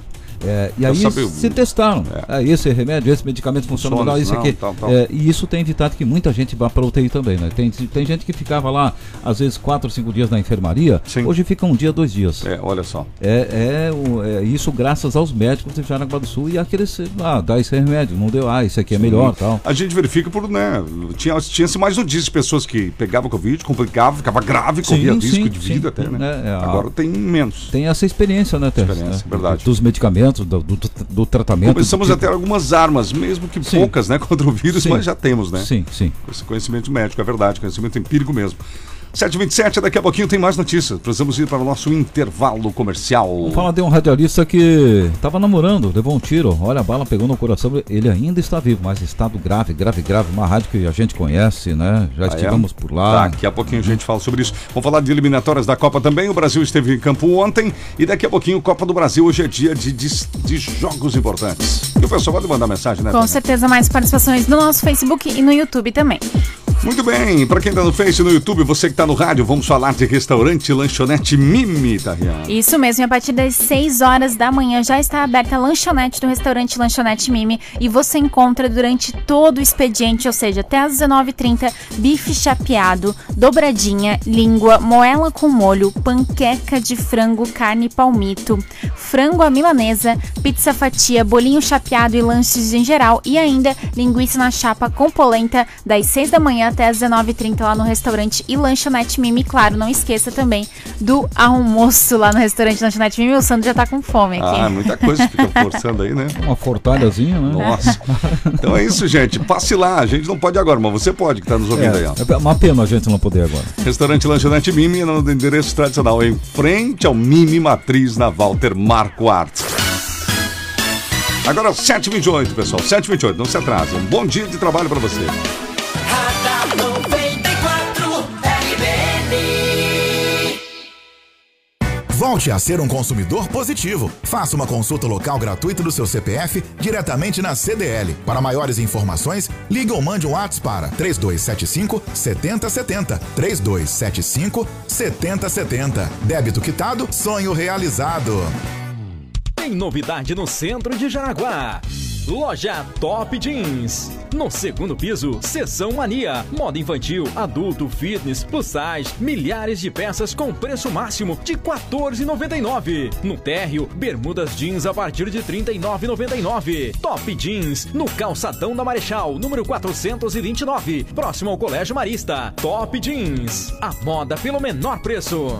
É, e eu aí sabia. se testaram é. esse remédio, esse medicamento funciona melhor, isso aqui tal, tal. É, e isso tem evitado que muita gente vá para a U T I também, né? Tem, tem gente que ficava lá às vezes quatro, cinco dias na enfermaria, Sim. hoje fica um dia, dois dias. É, olha só. É, é, é isso graças aos médicos de Jaraguá do Sul e aqueles, ah, dá esse remédio, não deu, ah, isso aqui é Sim. melhor tal. A gente verifica por, né, tinha-se tinha mais notícias de pessoas que pegavam Covid, complicavam, ficava grave, corria sim, risco sim, de vida sim, até, né? É, agora a, tem menos. Tem essa experiência, né, Tess? Experiência, né? Verdade. Dos medicamentos. Do, do, do tratamento. Começamos do... a ter algumas armas, mesmo que sim. poucas, né, contra o vírus, sim. mas já temos, né? Sim, sim. Esse conhecimento médico, é verdade, conhecimento empírico mesmo. sete e vinte e sete, daqui a pouquinho tem mais notícias. Precisamos ir para o nosso intervalo comercial. Vamos falar de um radialista que estava namorando, levou um tiro, olha, a bala pegou no coração, ele ainda está vivo, mas estado grave, grave, grave, uma rádio que a gente conhece, né? Já ah, estivemos é? por lá. Daqui a pouquinho a gente fala sobre isso. Vamos falar de eliminatórias da Copa também, o Brasil esteve em campo ontem e daqui a pouquinho Copa do Brasil, hoje é dia de, de, de jogos importantes. E o pessoal pode mandar mensagem, né? Com certeza, mais participações no nosso Facebook e no YouTube também. Muito bem, para quem tá no Face, no YouTube, você que tá no rádio, vamos falar de restaurante Lanchonete Mimi, Tariana. Isso mesmo, a partir das seis horas da manhã já está aberta a lanchonete do restaurante Lanchonete Mimi e você encontra durante todo o expediente, ou seja, até às dezenove e trinta, bife chapeado, dobradinha, língua, moela com molho, panqueca de frango, carne palmito, frango à milanesa, pizza fatia, bolinho chapeado e lanches em geral e ainda linguiça na chapa com polenta das seis da manhã até às dezenove e trinta lá no restaurante e lanchonete Mimi. Claro, não esqueça também do almoço lá no restaurante lanchonete Mimi. O Sandro já tá com fome aqui. Ah, muita coisa fica forçando aí, né? Uma fortalhazinha, né? Nossa. Então é isso, gente. Passe lá. A gente não pode agora, mas você pode que tá nos ouvindo é, aí. Ó. É uma pena a gente não poder agora. Restaurante lanchonete Mimi no endereço tradicional em frente ao Mimi Matriz na Walter Marquardt. Agora sete e vinte e oito, pessoal. sete e vinte e oito, não se atrasa. Um bom dia de trabalho para você. Volte a ser um consumidor positivo. Faça uma consulta local gratuita do seu C P F diretamente na C D L. Para maiores informações, ligue ou mande um WhatsApp para três dois sete cinco, sete zero sete zero. três dois sete cinco, sete zero sete zero. Débito quitado, sonho realizado. Tem novidade no centro de Jaraguá. Loja Top Jeans. No segundo piso, Seção Mania. Moda infantil, adulto, fitness, plus size. Milhares de peças com preço máximo de quatorze reais e noventa e nove centavos. No térreo, bermudas jeans a partir de trinta e nove reais e noventa e nove centavos. Top Jeans, no calçadão da Marechal, número quatrocentos e vinte e nove. Próximo ao Colégio Marista. Top Jeans. A moda pelo menor preço.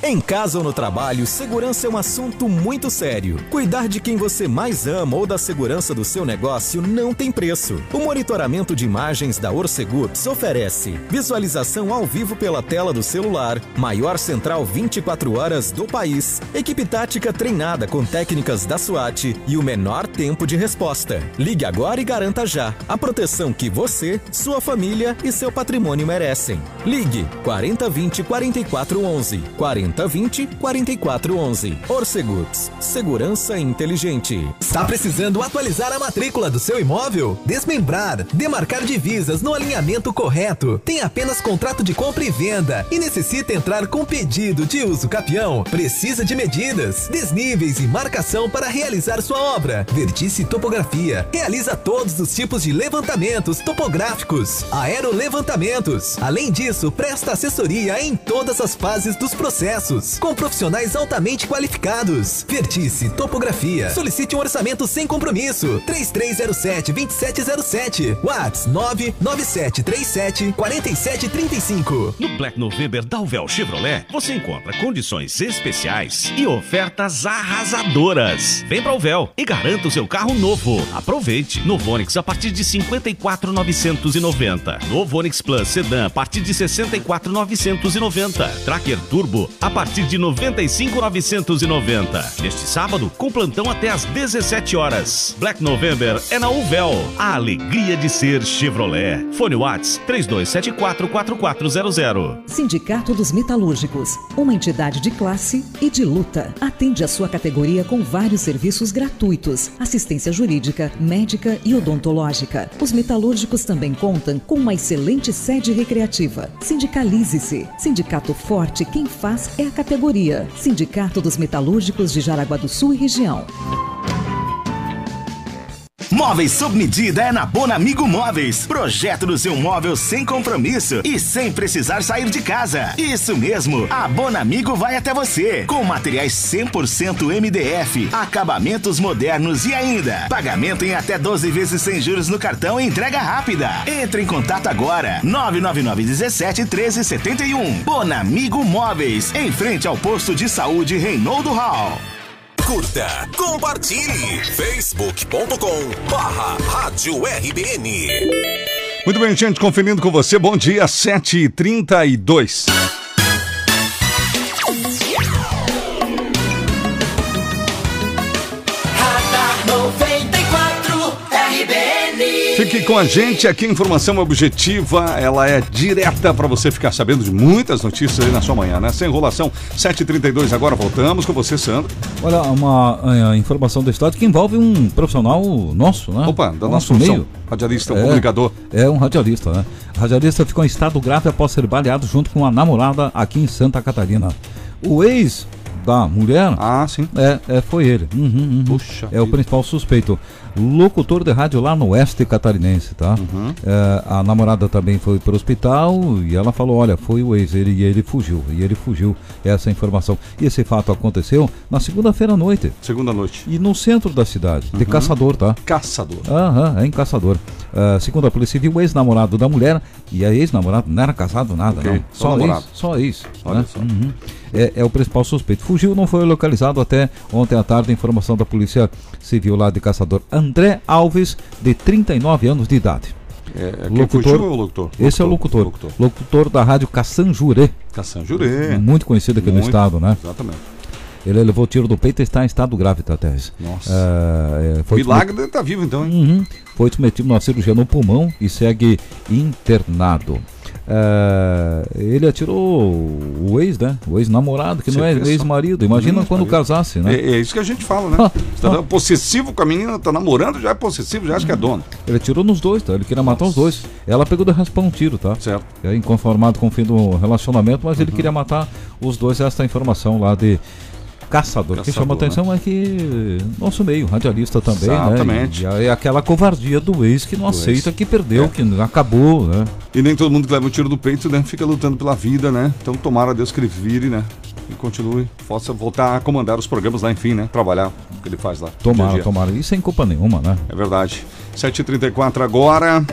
Em casa ou no trabalho, segurança é um assunto muito sério. Cuidar de quem você mais ama ou da segurança do seu negócio não tem preço. O monitoramento de imagens da Orcegups oferece visualização ao vivo pela tela do celular, maior central vinte e quatro horas do país, equipe tática treinada com técnicas da SWAT e o menor tempo de resposta. Ligue agora e garanta já a proteção que você, sua família e seu patrimônio merecem. Ligue quarenta, vinte, quarenta e quatro, onze, quarenta, vinte, quarenta e quatro, onze. Orcegups, segurança inteligente. Está precisando atualizar a matrícula do seu imóvel? Desmembrar, demarcar divisas no alinhamento correto. Tem apenas contrato de compra e venda e necessita entrar com pedido de uso capião. Precisa de medidas, desníveis e marcação para realizar sua obra. Vertice Topografia realiza todos os tipos de levantamentos topográficos, aerolevantamentos. Além disso, presta assessoria em todas as fases dos processos com profissionais altamente qualificados. Vertice Topografia. Solicite um orçamento sem compromisso. três três zero sete, dois sete zero sete. WhatsApp nove nove sete três sete, quatro sete três cinco. No Black November da Uvel Chevrolet, você encontra condições especiais e ofertas arrasadoras. Vem pra Uvel e garanta o seu carro novo. Aproveite. Novo Onix a partir de cinquenta e quatro mil novecentos e noventa. Novo Onix Plus Sedan a partir de sessenta e quatro mil novecentos e noventa. Tracker Turbo a partir de noventa e cinco mil novecentos e noventa. Neste sábado, com plantão até às dezessete horas. Black November é na Uvel. A alegria de ser Chevrolet. Fone Whats três dois sete quatro, quatro quatro zero zero. Sindicato dos Metalúrgicos. Uma entidade de classe e de luta. Atende a sua categoria com vários serviços gratuitos. Assistência jurídica, médica e odontológica. Os metalúrgicos também contam com uma excelente sede recreativa. Sindicalize-se. Sindicato forte, quem faz é a categoria. Sindicato dos Metalúrgicos de Jaraguá do Sul e região. Móveis sob medida é na Bonamigo Móveis. Projeto do seu móvel sem compromisso e sem precisar sair de casa. Isso mesmo, a Bonamigo vai até você. Com materiais cem por cento M D F, acabamentos modernos e ainda pagamento em até doze vezes sem juros no cartão e entrega rápida. Entre em contato agora. nove nove nove, um sete, um três, sete um. Bonamigo Móveis, em frente ao posto de saúde Reinoldo Hall. Curta, compartilhe, facebook ponto com barra Rádio R B N. Muito bem, gente, conferindo com você, bom dia, sete e trinta e dois. Fique com a gente aqui, informação objetiva, ela é direta para você ficar sabendo de muitas notícias aí na sua manhã, né? Sem enrolação, sete e trinta e dois agora, voltamos com você, Sandro. Olha, uma uh, informação do Estado que envolve um profissional nosso, né? Opa, da nossa função, radialista, um é, comunicador. É, um radialista, né? O radialista ficou em estado grave após ser baleado junto com uma namorada aqui em Santa Catarina. O ex... da mulher? Ah, sim. É, é foi ele. Uhum, uhum. Puxa é vida. O principal suspeito. Locutor de rádio lá no oeste catarinense, tá? Uhum. É, a namorada também foi para o hospital e ela falou, olha, foi o ex, ele, e ele fugiu, e ele fugiu, essa informação. E esse fato aconteceu na segunda-feira à noite. Segunda noite. E no centro da cidade, uhum. de Caçador, tá? Caçador. Aham, uhum, é em Caçador. Uh, segundo a polícia civil, o ex-namorado da mulher, e a ex-namorado não era casado, nada, okay. não. Só, só ex, só ex. Olha né? só. Uhum. É, é o principal suspeito. Fugiu, não foi localizado até ontem à tarde. Informação da Polícia Civil lá de Caçador. André Alves, de trinta e nove anos de idade. É, quem locutor, fugiu ou locutor? Esse locutor, é o locutor. Locutor, locutor da rádio Cassanjurê. Cassanjurê. Muito conhecido aqui Muito, no estado, né? Exatamente. Ele levou tiro do peito e está em estado grave, Tateres. Nossa. É, foi Milagre ele está vivo, então, hein? Uhum. Foi submetido a uma cirurgia no pulmão e segue internado. Uh, ele atirou o ex, né? O ex-namorado, que Você não é ex-marido. Imagina hum, quando casasse, né? É, é isso que a gente fala, né? Ah, tá ah. possessivo com a menina, tá namorando, já é possessivo, já acha que é dona. Ele atirou nos dois, tá? Ele queria matar Nossa. os dois. Ela pegou de raspão um tiro, tá? Certo. É inconformado com o fim do relacionamento, mas uhum. ele queria matar os dois. Essa informação lá de Caçador. Caçador. O que chama a atenção né? é que nosso meio, radialista também, Exatamente. né? E, e é aquela covardia do ex que não do aceita, ex. que perdeu, é. que acabou, né? E nem todo mundo que leva um tiro do peito, né? Fica lutando pela vida, né? Então tomara a Deus que ele vire, né? E continue, possa voltar a comandar os programas lá, enfim, né? Trabalhar o que ele faz lá. Tomara, dia dia. tomara. E sem culpa nenhuma, né? É verdade. sete e trinta e quatro agora.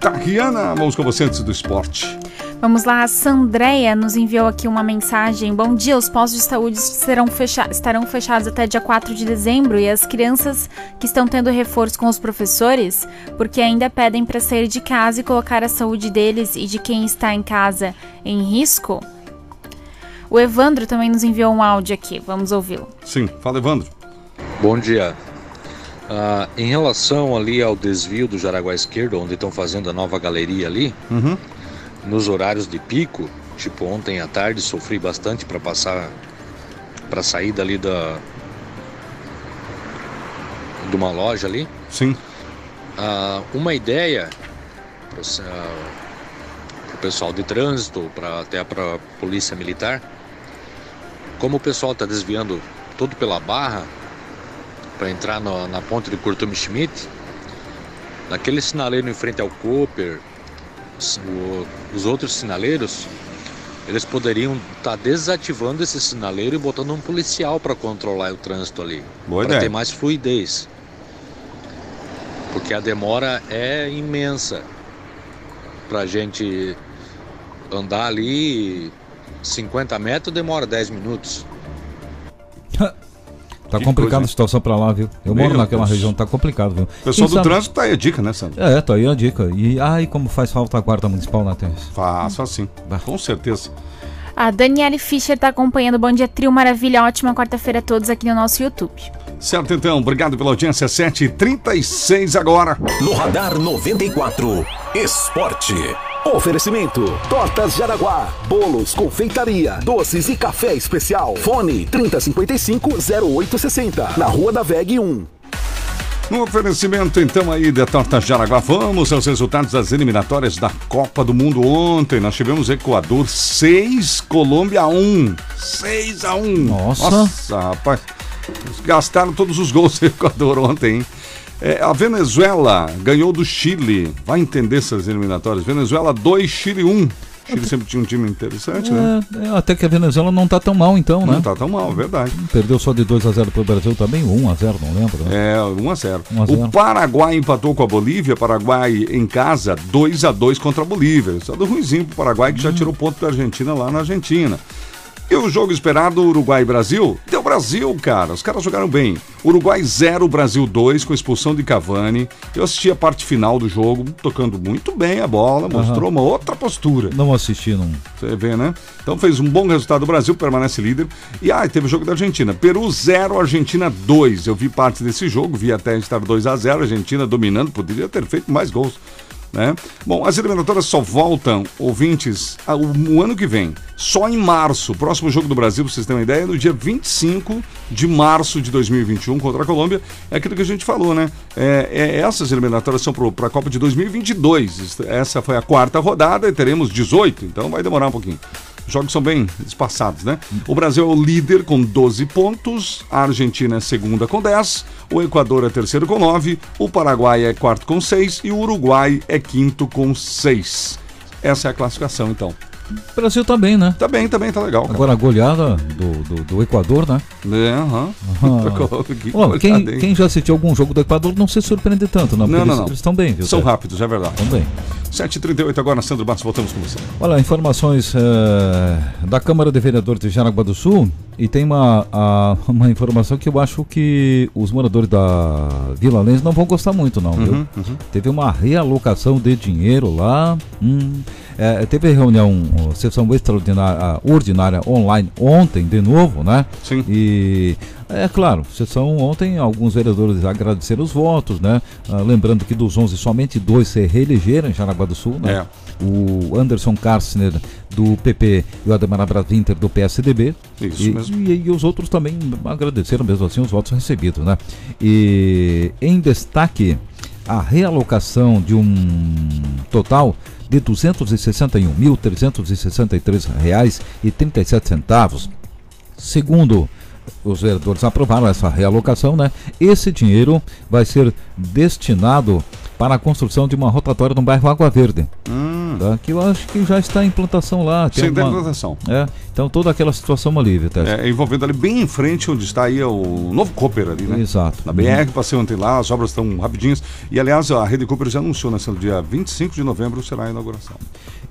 Tariana, vamos com você antes do esporte. Vamos lá, a Sandreia nos enviou aqui uma mensagem. Bom dia, os postos de saúde serão fecha- estarão fechados até dia quatro de dezembro e as crianças que estão tendo reforço com os professores, porque ainda pedem para sair de casa e colocar a saúde deles e de quem está em casa em risco. O Evandro também nos enviou um áudio aqui, vamos ouvi-lo. Sim, fala Evandro. Bom dia. Uh, em relação ali ao desvio do Jaraguá Esquerdo, onde estão fazendo a nova galeria ali... Uhum. Nos horários de pico, tipo ontem à tarde, sofri bastante para passar, para sair dali da, de uma loja ali. Sim. Ah, uma ideia para ah, o pessoal de trânsito, pra, até para a polícia militar, como o pessoal está desviando todo pela barra para entrar no, na ponte de Curtume Schmidt, naquele sinaleiro em frente ao Cooper, os outros sinaleiros, eles poderiam estar tá desativando esse sinaleiro e botando um policial para controlar o trânsito ali, para ter mais fluidez, porque a demora é imensa para a gente andar ali cinquenta metros, demora dez minutos. Tá complicada a situação pra lá, viu? Eu moro Meu naquela Deus. região, tá complicado, viu? O pessoal do trânsito tá aí a dica, né, Sandro? É, tá aí a dica. E ai, como faz falta a guarda municipal na terra. Faço assim, com certeza. A Daniele Fischer tá acompanhando o Bom Dia Trio Maravilha. Ótima quarta-feira a todos aqui no nosso YouTube. Certo, então. Obrigado pela audiência. sete e trinta e seis agora. No Radar noventa e quatro, Esporte. Oferecimento, Tortas Jaraguá, bolos, confeitaria, doces e café especial. Fone trinta e cinquenta e cinco, zero oito sessenta, na Rua da Veg um. No oferecimento, então, aí da Torta Jaraguá, vamos aos resultados das eliminatórias da Copa do Mundo ontem. Nós tivemos Equador seis, Colômbia um. seis a um. Nossa. Nossa, rapaz. Gastaram todos os gols do Equador ontem, hein? É, a Venezuela ganhou do Chile. Vai entender essas eliminatórias. Venezuela dois, Chile um. Um. Chile sempre tinha um time interessante, é, né? É, até que a Venezuela não tá tão mal, então, não né? Não tá tão mal, verdade. Perdeu só de dois a zero pro Brasil também, um a zero, não lembro. Né? É, um a zero. O Paraguai empatou com a Bolívia. Paraguai em casa, dois a dois contra a Bolívia. Só do ruimzinho pro Paraguai, que hum. já tirou ponto da Argentina lá na Argentina. E o jogo esperado, Uruguai e Brasil? Deu Brasil, cara. Os caras jogaram bem. Uruguai zero, Brasil dois, com expulsão de Cavani. Eu assisti a parte final do jogo, tocando muito bem a bola, mostrou uhum. uma outra postura. Não assisti, não. Você vê, né? Então fez um bom resultado. O Brasil permanece líder. E ah, teve o jogo da Argentina. Peru zero, Argentina dois. Eu vi parte desse jogo, vi até estar dois a zero, Argentina dominando, poderia ter feito mais gols. Né? Bom, as eliminatórias só voltam, ouvintes, ao, o ano que vem, só em março. O próximo jogo do Brasil, pra vocês terem uma ideia, é no dia vinte e cinco de março de dois mil e vinte e um contra a Colômbia. É aquilo que a gente falou, né? É, é, essas eliminatórias são para a Copa de dois mil e vinte e dois. Essa foi a quarta rodada e teremos dezoito, então vai demorar um pouquinho. Os jogos são bem espaçados, né? O Brasil é o líder com doze pontos, a Argentina é segunda com dez, o Equador é terceiro com nove, o Paraguai é quarto com seis e o Uruguai é quinto com seis. Essa é a classificação, então. O Brasil tá bem, né? Tá bem, tá bem, tá legal. Cara. Agora a goleada do, do, do Equador, né? É, aham. Uhum. que oh, quem, quem já assistiu algum jogo do Equador não se surpreende tanto, não? Não, não, eles, não. Eles estão bem, viu? São cara? Rápidos, é verdade. Estão bem. sete e trinta e oito agora, Sandro Bastos, voltamos com você. Olha, informações é, da Câmara de Vereadores de Jaraguá do Sul, e tem uma, a, uma informação que eu acho que os moradores da Vila Lins não vão gostar muito, não, uhum, viu? Uhum. Teve uma realocação de dinheiro lá, hum, é, teve reunião, uma sessão extraordinária, ordinária online ontem, de novo, né? Sim. E... é claro, sessão ontem, alguns vereadores agradeceram os votos, né? Ah, lembrando que dos onze, somente dois se reelegeram em Jaraguá do Sul, né? É. O Anderson Karsner, do P P, e o Ademar Bravinter, do P S D B. Isso e, mesmo. E, e os outros também agradeceram, mesmo assim, os votos recebidos, né? E em destaque, a realocação de um total de duzentos e sessenta e um mil, trezentos e sessenta e três reais e trinta e sete centavos. Segundo... os vereadores aprovaram essa realocação, né? Esse dinheiro vai ser destinado para a construção de uma rotatória no bairro Água Verde. Hum. Tá? Que eu acho que já está em implantação lá. Sim, está em implantação. É, então toda aquela situação ali, Vitesse. É, envolvendo ali bem em frente onde está aí o novo Cooper ali, né? Exato. Na B R, passei ontem lá, as obras estão rapidinhas. E aliás, a Rede Cooper já anunciou, né? No dia vinte e cinco de novembro será a inauguração.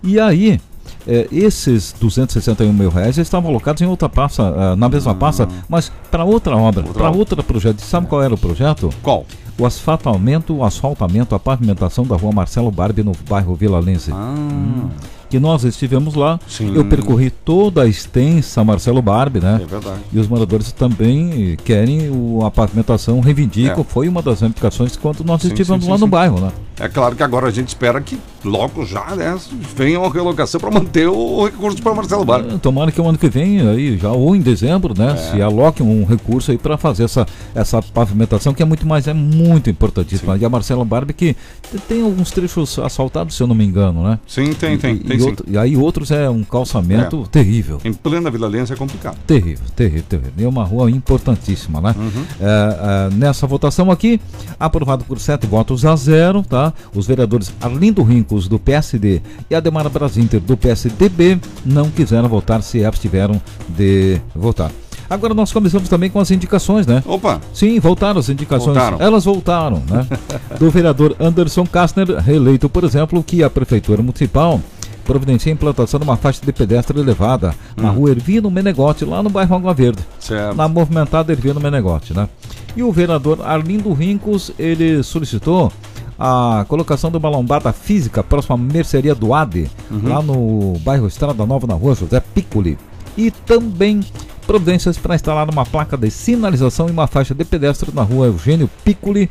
E aí... é, esses duzentos e sessenta e um mil reais estavam alocados em outra pasta, na mesma ah. pasta, mas para outra obra, para outro projeto. Sabe qual era o projeto? Qual? O asfaltamento, o asfaltamento, a pavimentação da rua Marcelo Barbi, no bairro Vila Lense. Ah. Hum. Que nós estivemos lá. Sim. Eu percorri toda a extensa Marcelo Barbi, né? É verdade. E os moradores também querem o, a pavimentação, reivindicam. É. Foi uma das reivindicações quando nós sim, estivemos sim, lá sim, no sim. bairro, né? É claro que agora a gente espera que logo já, né, venha uma relocação para manter o recurso para Marcelo Barbi. Tomara que o ano que vem, aí já ou em dezembro, né, é. se aloque um recurso aí para fazer essa, essa pavimentação, que é muito mais, é muito importantíssima. Sim. E a Marcelo Barbi, que tem alguns trechos asfaltados, se eu não me engano, né? Sim, tem, e, tem. tem e, outro, e aí outros é um calçamento é. terrível. Em plena Vila Lense é complicado. Terrível, terrível, terrível. É uma rua importantíssima, né? Uhum. É, é, nessa votação aqui, aprovado por sete votos a zero, tá? Os vereadores Arlindo Rincos, do P S D, e Ademar Bravinter, do P S D B, não quiseram votar, se abstiveram de votar. Agora nós começamos também com as indicações, né? Opa! Sim, voltaram as indicações. Voltaram. Elas voltaram, né? Do vereador Anderson Kassner, reeleito, por exemplo, que a Prefeitura Municipal providencia a implantação de uma faixa de pedestre elevada hum. na rua Ervino Menegote, lá no bairro Água Verde. Certo. Na movimentada Ervino Menegote, né? E o vereador Arlindo Rincos, ele solicitou a colocação de uma lombada física próxima à mercearia do A D E, uhum. lá no bairro Estrada Nova, na rua José Piccoli. E também providências para instalar uma placa de sinalização e uma faixa de pedestre na rua Eugênio Piccoli,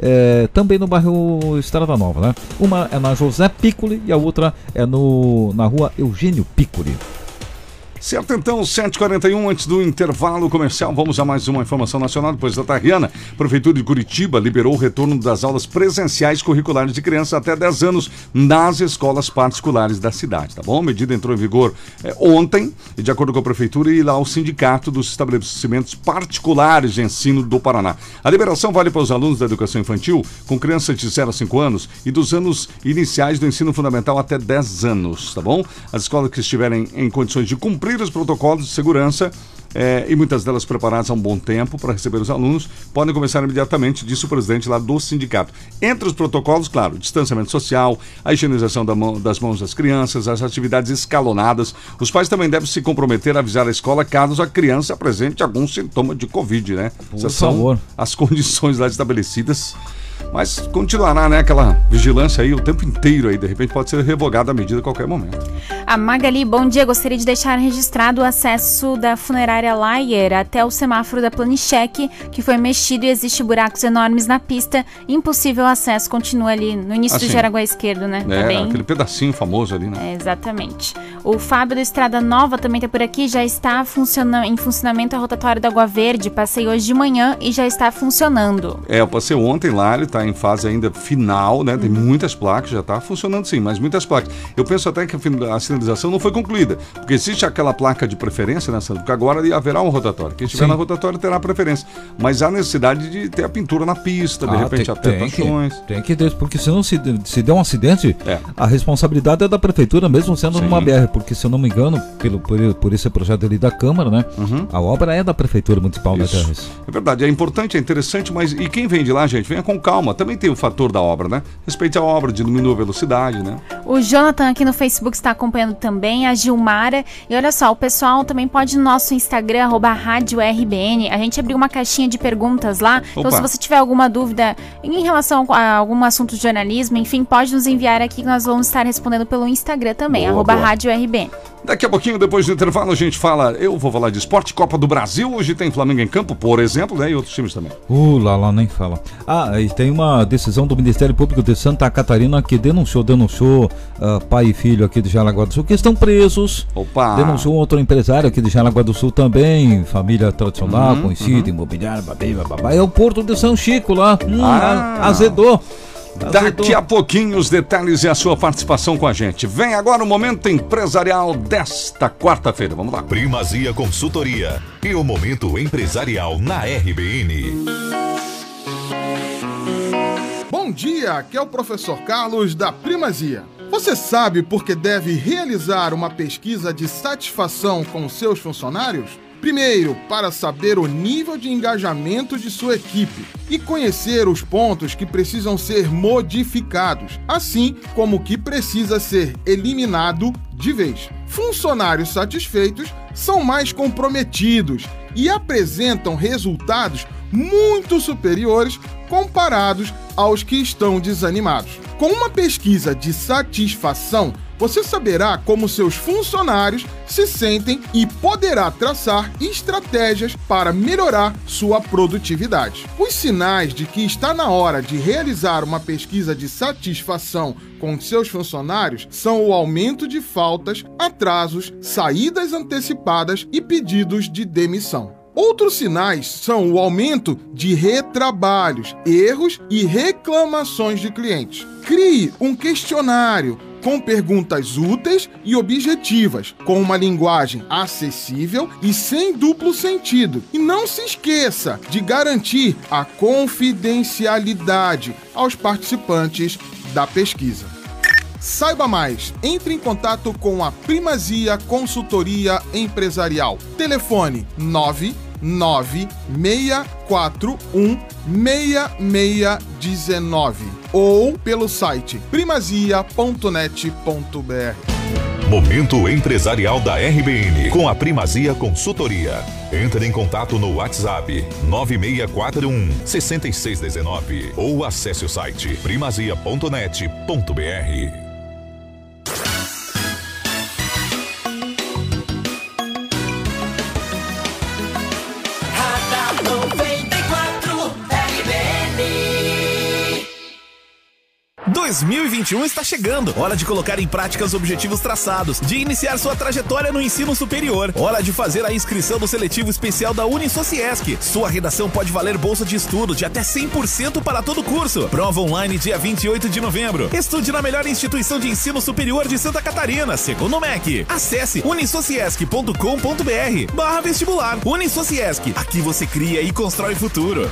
é, também no bairro Estrada Nova, né? Uma é na José Piccoli e a outra é no, na rua Eugênio Piccoli. Certo, então, sete e quarenta e um, antes do intervalo comercial, vamos a mais uma informação nacional, depois da Tariana. Prefeitura de Curitiba liberou o retorno das aulas presenciais curriculares de crianças até dez anos nas escolas particulares da cidade, tá bom? A medida entrou em vigor é, ontem, de acordo com a Prefeitura e lá o Sindicato dos Estabelecimentos Particulares de Ensino do Paraná. A liberação vale para os alunos da educação infantil com crianças de zero a cinco anos e dos anos iniciais do ensino fundamental até dez anos, tá bom? As escolas que estiverem em condições de cumprir os protocolos de segurança é, e muitas delas preparadas há um bom tempo para receber os alunos, podem começar imediatamente, disse o presidente lá do sindicato. Entre os protocolos, claro, distanciamento social, a higienização da mão, das mãos das crianças, as atividades escalonadas. Os pais também devem se comprometer a avisar a escola caso a criança apresente algum sintoma de Covid, né? Por Essas favor. São as condições lá estabelecidas. Mas continuará, né, aquela vigilância aí o tempo inteiro aí, de repente pode ser revogada a medida a qualquer momento. A Magali, bom dia, gostaria de deixar registrado o acesso da funerária Layer até o semáforo da Planicheck, que foi mexido e existe buracos enormes na pista, impossível acesso, continua ali no início assim, do Jaraguá Esquerdo, né? É, tá bem... aquele pedacinho famoso ali, né? É, exatamente. O Fábio do Estrada Nova também tá por aqui, já está funciona... em funcionamento a rotatória da Água Verde, passei hoje de manhã e já está funcionando. É, eu passei ontem lá, ele está em fase ainda final, né? Tem uhum. muitas placas, já está funcionando sim, mas muitas placas. Eu penso até que a sinalização não foi concluída, porque existe aquela placa de preferência, né, Sandro? Porque agora haverá um rotatório. Quem estiver sim. na rotatória terá preferência. Mas há necessidade de ter a pintura na pista, de ah, repente tem, até tem taxões. Que, tem que ter, porque senão se, se der um acidente, é. a responsabilidade é da prefeitura, mesmo sendo sim. numa B R, porque se eu não me engano, pelo, por, por esse projeto ali da Câmara, né? Uhum. A obra é da Prefeitura Municipal da Terras. É verdade, é importante, é interessante, mas e quem vem de lá, gente, venha com calma. Também tem o fator da obra, né? Respeite a obra, diminuiu a velocidade, né? O Jonathan aqui no Facebook está acompanhando também, a Gilmara. E olha só, o pessoal também pode ir no nosso Instagram, arroba rádio R B N. A gente abriu uma caixinha de perguntas lá. Opa. Então, se você tiver alguma dúvida em relação a algum assunto de jornalismo, enfim, pode nos enviar aqui que nós vamos estar respondendo pelo Instagram também, boa, arroba boa. rádio R B N. Daqui a pouquinho, depois do intervalo, a gente fala, eu vou falar de esporte, Copa do Brasil, hoje tem Flamengo em campo, por exemplo, né, e outros times também. Uh, lá, lá, nem fala. Ah, e tem uma decisão do Ministério Público de Santa Catarina que denunciou, denunciou uh, pai e filho aqui de Jaraguá do Sul, que estão presos. Opa! Denunciou outro empresário aqui de Jaraguá do Sul também, família tradicional, uhum, conhecida, uhum. imobiliária, babê, babá. É o Porto de São Chico lá, hum, ah. azedou. Daqui a pouquinho os detalhes e a sua participação com a gente. Vem agora o Momento Empresarial desta quarta-feira. Vamos lá. Primazia Consultoria e o Momento Empresarial na R B N. Bom dia, aqui é o professor Carlos da Primazia. Você sabe por que deve realizar uma pesquisa de satisfação com seus funcionários? Primeiro, para saber o nível de engajamento de sua equipe e conhecer os pontos que precisam ser modificados, assim como o que precisa ser eliminado de vez. Funcionários satisfeitos são mais comprometidos e apresentam resultados muito superiores comparados aos que estão desanimados. Com uma pesquisa de satisfação, você saberá como seus funcionários se sentem e poderá traçar estratégias para melhorar sua produtividade. Os sinais de que está na hora de realizar uma pesquisa de satisfação com seus funcionários são o aumento de faltas, atrasos, saídas antecipadas e pedidos de demissão. Outros sinais são o aumento de retrabalhos, erros e reclamações de clientes. Crie um questionário com perguntas úteis e objetivas, com uma linguagem acessível e sem duplo sentido. E não se esqueça de garantir a confidencialidade aos participantes da pesquisa. Saiba mais, entre em contato com a Primazia Consultoria Empresarial. Telefone nove nove seis quatro um seis seis um nove ou pelo site primazia ponto net ponto br. Momento Empresarial da R B N, com a Primazia Consultoria. Entre em contato no WhatsApp nove seis quatro um seis seis um nove ou acesse o site primazia ponto net ponto br. dois mil e vinte e um está chegando. Hora de colocar em prática os objetivos traçados, de iniciar sua trajetória no ensino superior. Hora de fazer a inscrição no seletivo especial da Unisociesc. Sua redação pode valer bolsa de estudo de até cem por cento para todo curso. Prova online dia vinte e oito de novembro. Estude na melhor instituição de ensino superior de Santa Catarina, segundo o M E C. Acesse unisociesc ponto com ponto br barra vestibular. Unisociesc. Aqui você cria e constrói futuro.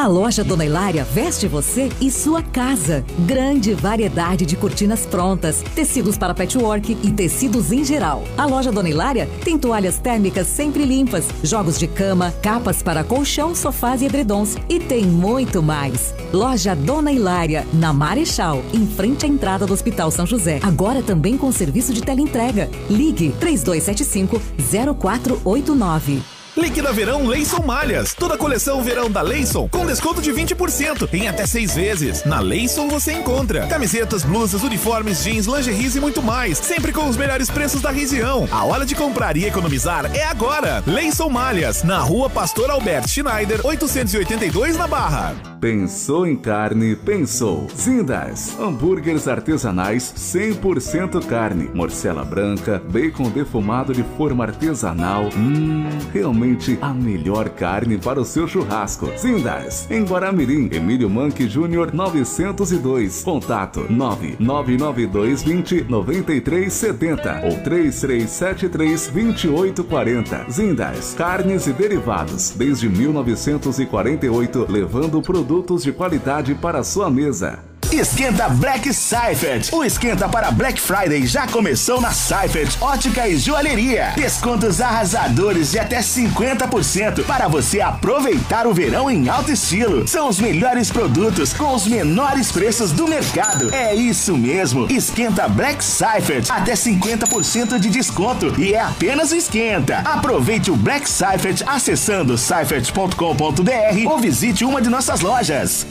A loja Dona Hilária veste você e sua casa. Grande variedade de cortinas prontas, tecidos para patchwork e tecidos em geral. A loja Dona Hilária tem toalhas térmicas sempre limpas, jogos de cama, capas para colchão, sofás e edredons e tem muito mais. Loja Dona Hilária, na Marechal, em frente à entrada do Hospital São José. Agora também com serviço de teleentrega. Ligue três dois sete cinco, zero quatro oito nove. Liquida Verão Leison Malhas. Toda a coleção Verão da Leison com desconto de vinte por cento em até seis vezes. Na Leison você encontra camisetas, blusas, uniformes, jeans, lingeries e muito mais. Sempre com os melhores preços da região. A hora de comprar e economizar é agora. Leison Malhas, na Rua Pastor Albert Schneider, oitocentos e oitenta e dois, na Barra. Pensou em carne? Pensou Zindas. Hambúrgueres artesanais cem por cento carne. Morcela branca, bacon defumado de forma artesanal. Hum, realmente a melhor carne para o seu churrasco. Zindas, em Guaramirim, Emílio Manque Júnior novecentos e dois. Contato nove nove nove dois dois zero nove três sete zero ou três três sete três, dois oito quatro zero. Zindas, carnes e derivados desde mil novecentos e quarenta e oito, levando produtos de qualidade para a sua mesa. Esquenta Black Seifert. O esquenta para Black Friday já começou na Seifert Ótica e Joalheria. Descontos arrasadores de até cinquenta por cento para você aproveitar o verão em alto estilo. São os melhores produtos com os menores preços do mercado. É isso mesmo. Esquenta Black Seifert. Até cinquenta por cento de desconto e é apenas o esquenta. Aproveite o Black Seifert acessando seifert ponto com ponto br ou visite uma de nossas lojas.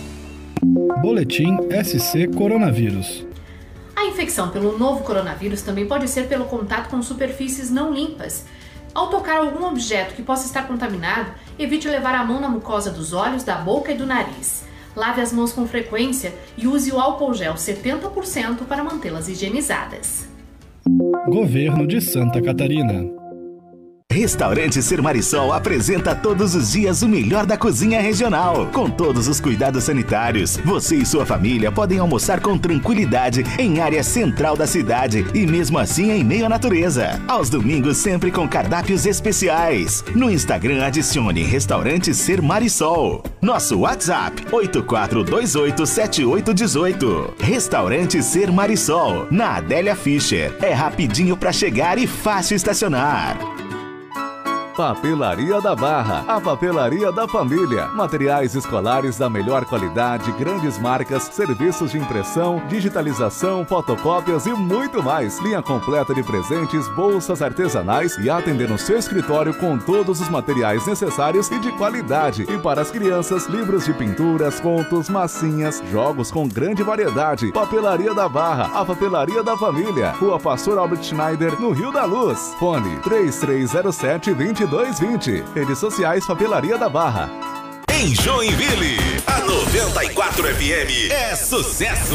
Boletim S C Coronavírus. A infecção pelo novo coronavírus também pode ser pelo contato com superfícies não limpas. Ao tocar algum objeto que possa estar contaminado, evite levar a mão na mucosa dos olhos, da boca e do nariz. Lave as mãos com frequência e use o álcool gel setenta por cento para mantê-las higienizadas. Governo de Santa Catarina. Restaurante Ser Marisol apresenta todos os dias o melhor da cozinha regional. Com todos os cuidados sanitários, você e sua família podem almoçar com tranquilidade em área central da cidade e mesmo assim em meio à natureza. Aos domingos sempre com cardápios especiais. No Instagram adicione Restaurante Ser Marisol. Nosso WhatsApp oito quatro dois oito sete oito um oito. Restaurante Ser Marisol, na Adélia Fischer. É rapidinho para chegar e fácil estacionar. Papelaria da Barra, a papelaria da família. Materiais escolares da melhor qualidade, grandes marcas, serviços de impressão, digitalização, fotocópias e muito mais. Linha completa de presentes, bolsas artesanais e atender no seu escritório com todos os materiais necessários e de qualidade. E para as crianças, livros de pinturas, contos, massinhas, jogos com grande variedade. Papelaria da Barra, a papelaria da família. Rua Pastor Albert Schneider, no Rio da Luz. Fone três três zero sete, dois dois dois zero. Redes sociais Papelaria da Barra. Em Joinville, a noventa e quatro F M é sucesso.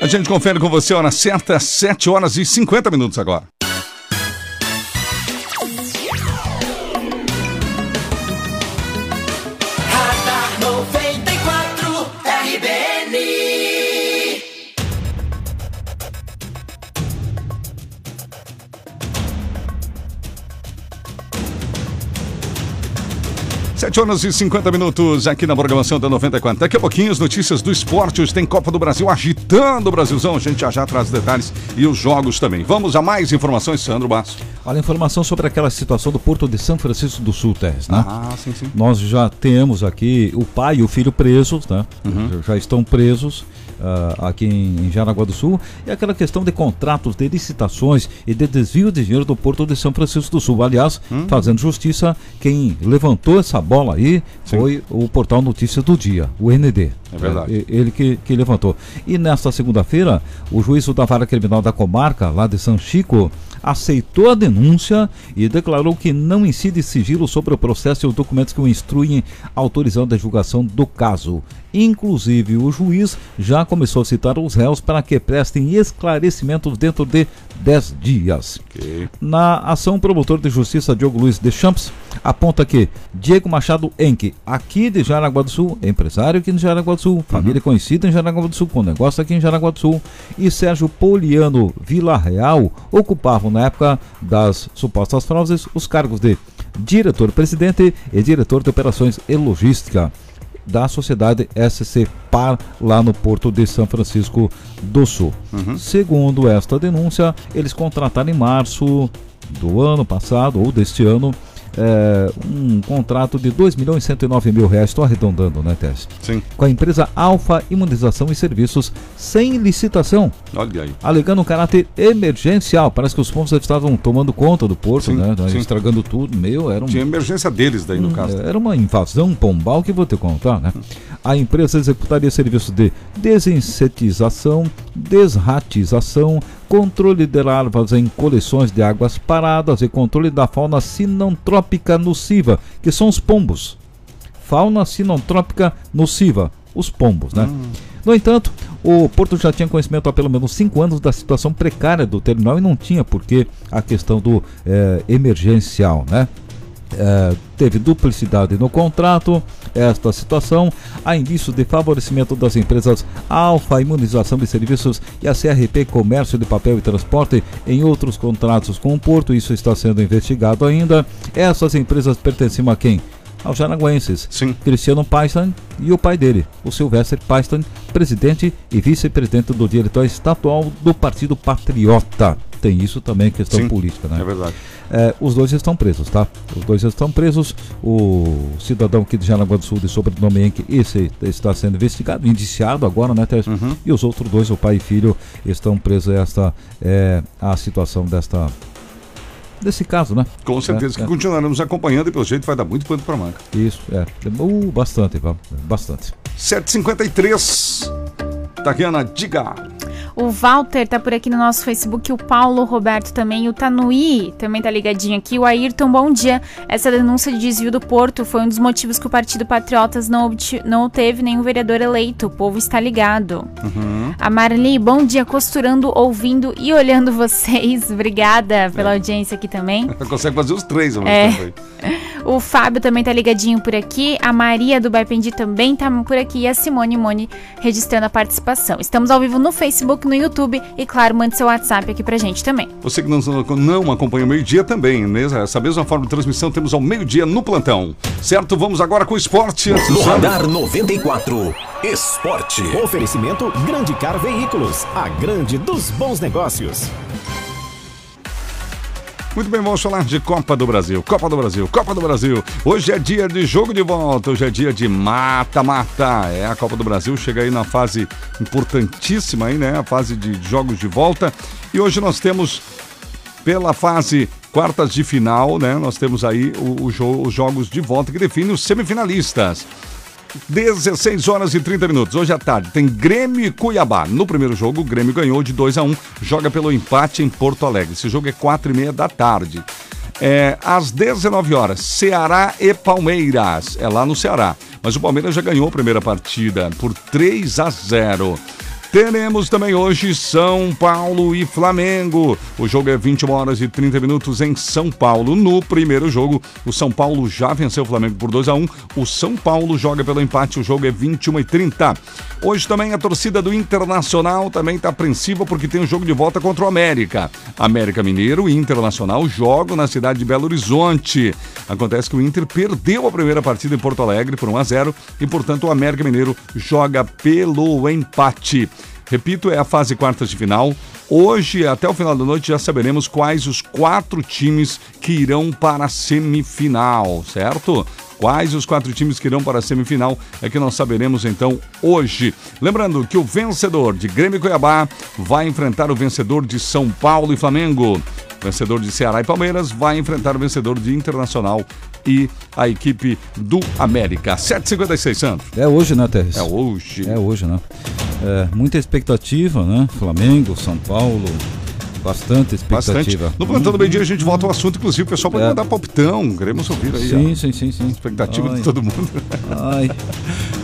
A gente confere com você a hora certa, sete horas e cinquenta minutos agora. sete horas e cinquenta minutos aqui na programação da noventa e quatro. Daqui a pouquinho as notícias do esporte. Hoje tem Copa do Brasil agitando o Brasilzão. A gente já já traz detalhes e os jogos também. Vamos a mais informações, Sandro Basso. Olha, informação sobre aquela situação do Porto de São Francisco do Sul, Teres, né? Ah, sim, sim. Nós já temos aqui o pai e o filho presos, né? Uhum. Já estão presos. Uh, aqui em, em Jaraguá do Sul, e aquela questão de contratos, de licitações e de desvio de dinheiro do Porto de São Francisco do Sul. Aliás, hum? fazendo justiça, quem levantou essa bola aí Sim. foi o portal Notícias do Dia, o N D. É verdade. É, ele que, que levantou. E nesta segunda-feira, o juízo da Vara Criminal da Comarca, lá de São Chico, aceitou a denúncia e declarou que não incide sigilo sobre o processo e os documentos que o instruem, autorizando a divulgação do caso. Inclusive, o juiz já começou a citar os réus para que prestem esclarecimentos dentro de dez dias. Okay. Na ação, o promotor de justiça Diogo Luiz de Champs aponta que Diego Machado Enque, aqui de Jaraguá do Sul, empresário aqui de Jaraguá do Sul, família uhum. conhecida em Jaraguá do Sul, com negócio aqui em Jaraguá do Sul, e Sérgio Poliano Vila Real ocupavam na época das supostas fraudes os cargos de diretor-presidente e diretor de operações e logística. da sociedade S C Par lá no Porto de São Francisco do Sul. Uhum. Segundo esta denúncia, eles contrataram em março do ano passado, ou deste ano, é, um contrato de dois milhões e cento e nove mil reais, estou arredondando, né, Tess? Sim. Com a empresa Alfa Imunização e Serviços, sem licitação. Olha aí. Alegando um caráter emergencial. Parece que os fundos estavam tomando conta do porto, sim, né? Sim. Estragando tudo. Meu, era um... Tinha emergência deles daí, no hum, caso. Era uma invasão pombal que vou te contar, né? Hum. A empresa executaria serviços de desinsetização, desratização, controle de larvas em coleções de águas paradas e controle da fauna sinantrópica nociva, que são os pombos. Fauna sinantrópica nociva, os pombos, né? Hum. No entanto, o Porto já tinha conhecimento há pelo menos cinco anos da situação precária do terminal e não tinha porque a questão do eh, emergencial, né? É, teve duplicidade no contrato. Esta situação há indícios de favorecimento das empresas Alfa Imunização de Serviços e a C R P Comércio de Papel e Transporte em outros contratos com o Porto. Isso está sendo investigado ainda. Essas empresas pertenciam a quem? Aos jaraguenses. Sim. Cristiano Paistan e o pai dele, o Silvestre Paistan, presidente e vice-presidente do diretório estadual do Partido Patriota. Tem isso também, questão sim, política, né? É verdade. É, os dois estão presos, tá? Os dois estão presos. O cidadão aqui de Jaraguá do Sul, de sobrenome Henke, esse está sendo investigado, indiciado agora, né, Tércio? Uhum. E os outros dois, o pai e filho, estão presos. Esta é a situação desta... desse caso, né? Com certeza é, que é. Continuaremos acompanhando e pelo jeito vai dar muito pano para manga. Isso, é. Uh, bastante, bastante. sete e cinquenta e três. Tatiana, diga. O Walter tá por aqui no nosso Facebook, o Paulo Roberto também, o Tanuí também tá ligadinho aqui, o Ayrton, bom dia. Essa denúncia de desvio do Porto foi um dos motivos que o Partido Patriotas não, obti- não teve nenhum vereador eleito, o povo está ligado. Uhum. A Marli, bom dia, costurando, ouvindo e olhando vocês, obrigada pela é. audiência aqui também. Consegue fazer os três, mas é. também. O Fábio também tá ligadinho por aqui, a Maria do Baipendi também tá por aqui e a Simone Mone registrando a participação. Estamos ao vivo no Facebook, no YouTube e, claro, mande seu WhatsApp aqui pra gente também. Você que não, não acompanha o meio-dia também, né? Essa mesma forma de transmissão temos ao meio-dia no plantão. Certo? Vamos agora com o esporte. No Radar noventa e quatro. Esporte. Oferecimento Grande Car Veículos. A grande dos bons negócios. Muito bem, vamos falar de Copa do Brasil, Copa do Brasil, Copa do Brasil. Hoje é dia de jogo de volta, hoje é dia de mata-mata. É a Copa do Brasil, chega aí na fase importantíssima aí, né? A fase de jogos de volta. E hoje nós temos, pela fase quartas de final, né? Nós temos aí o, o jo- os jogos de volta que definem os semifinalistas. dezesseis horas e trinta minutos. Hoje à tarde tem Grêmio e Cuiabá. No primeiro jogo, o Grêmio ganhou de dois a um. Joga pelo empate em Porto Alegre. Esse jogo é quatro e meia da tarde. É, às dezenove horas, Ceará e Palmeiras. É lá no Ceará. Mas o Palmeiras já ganhou a primeira partida por três a zero. Teremos também hoje São Paulo e Flamengo. O jogo é vinte e uma horas e trinta minutos em São Paulo. No primeiro jogo, o São Paulo já venceu o Flamengo por dois a um. O São Paulo joga pelo empate, o jogo é vinte e uma horas e trinta. Hoje também a torcida do Internacional também está apreensiva porque tem um jogo de volta contra o América. América Mineiro e Internacional jogam na cidade de Belo Horizonte. Acontece que o Inter perdeu a primeira partida em Porto Alegre por um a zero e, portanto, o América Mineiro joga pelo empate. Repito, é a fase quartas de final. Hoje, até o final da noite, já saberemos quais os quatro times que irão para a semifinal, certo? Quais os quatro times que irão para a semifinal é que nós saberemos, então, hoje. Lembrando que o vencedor de Grêmio e Cuiabá vai enfrentar o vencedor de São Paulo e Flamengo. O vencedor de Ceará e Palmeiras vai enfrentar o vencedor de Internacional e a equipe do América. sete e cinquenta e seis, Santos. É hoje, né, Teres? É hoje. É hoje, né? É, muita expectativa, né? Flamengo, São Paulo, bastante expectativa. Bastante. No plantão do meio-dia a gente volta ao assunto, inclusive o pessoal pode é. mandar palpitão, queremos ouvir aí. Sim, ó. sim, sim, sim. Expectativa Ai. de todo mundo. Ai.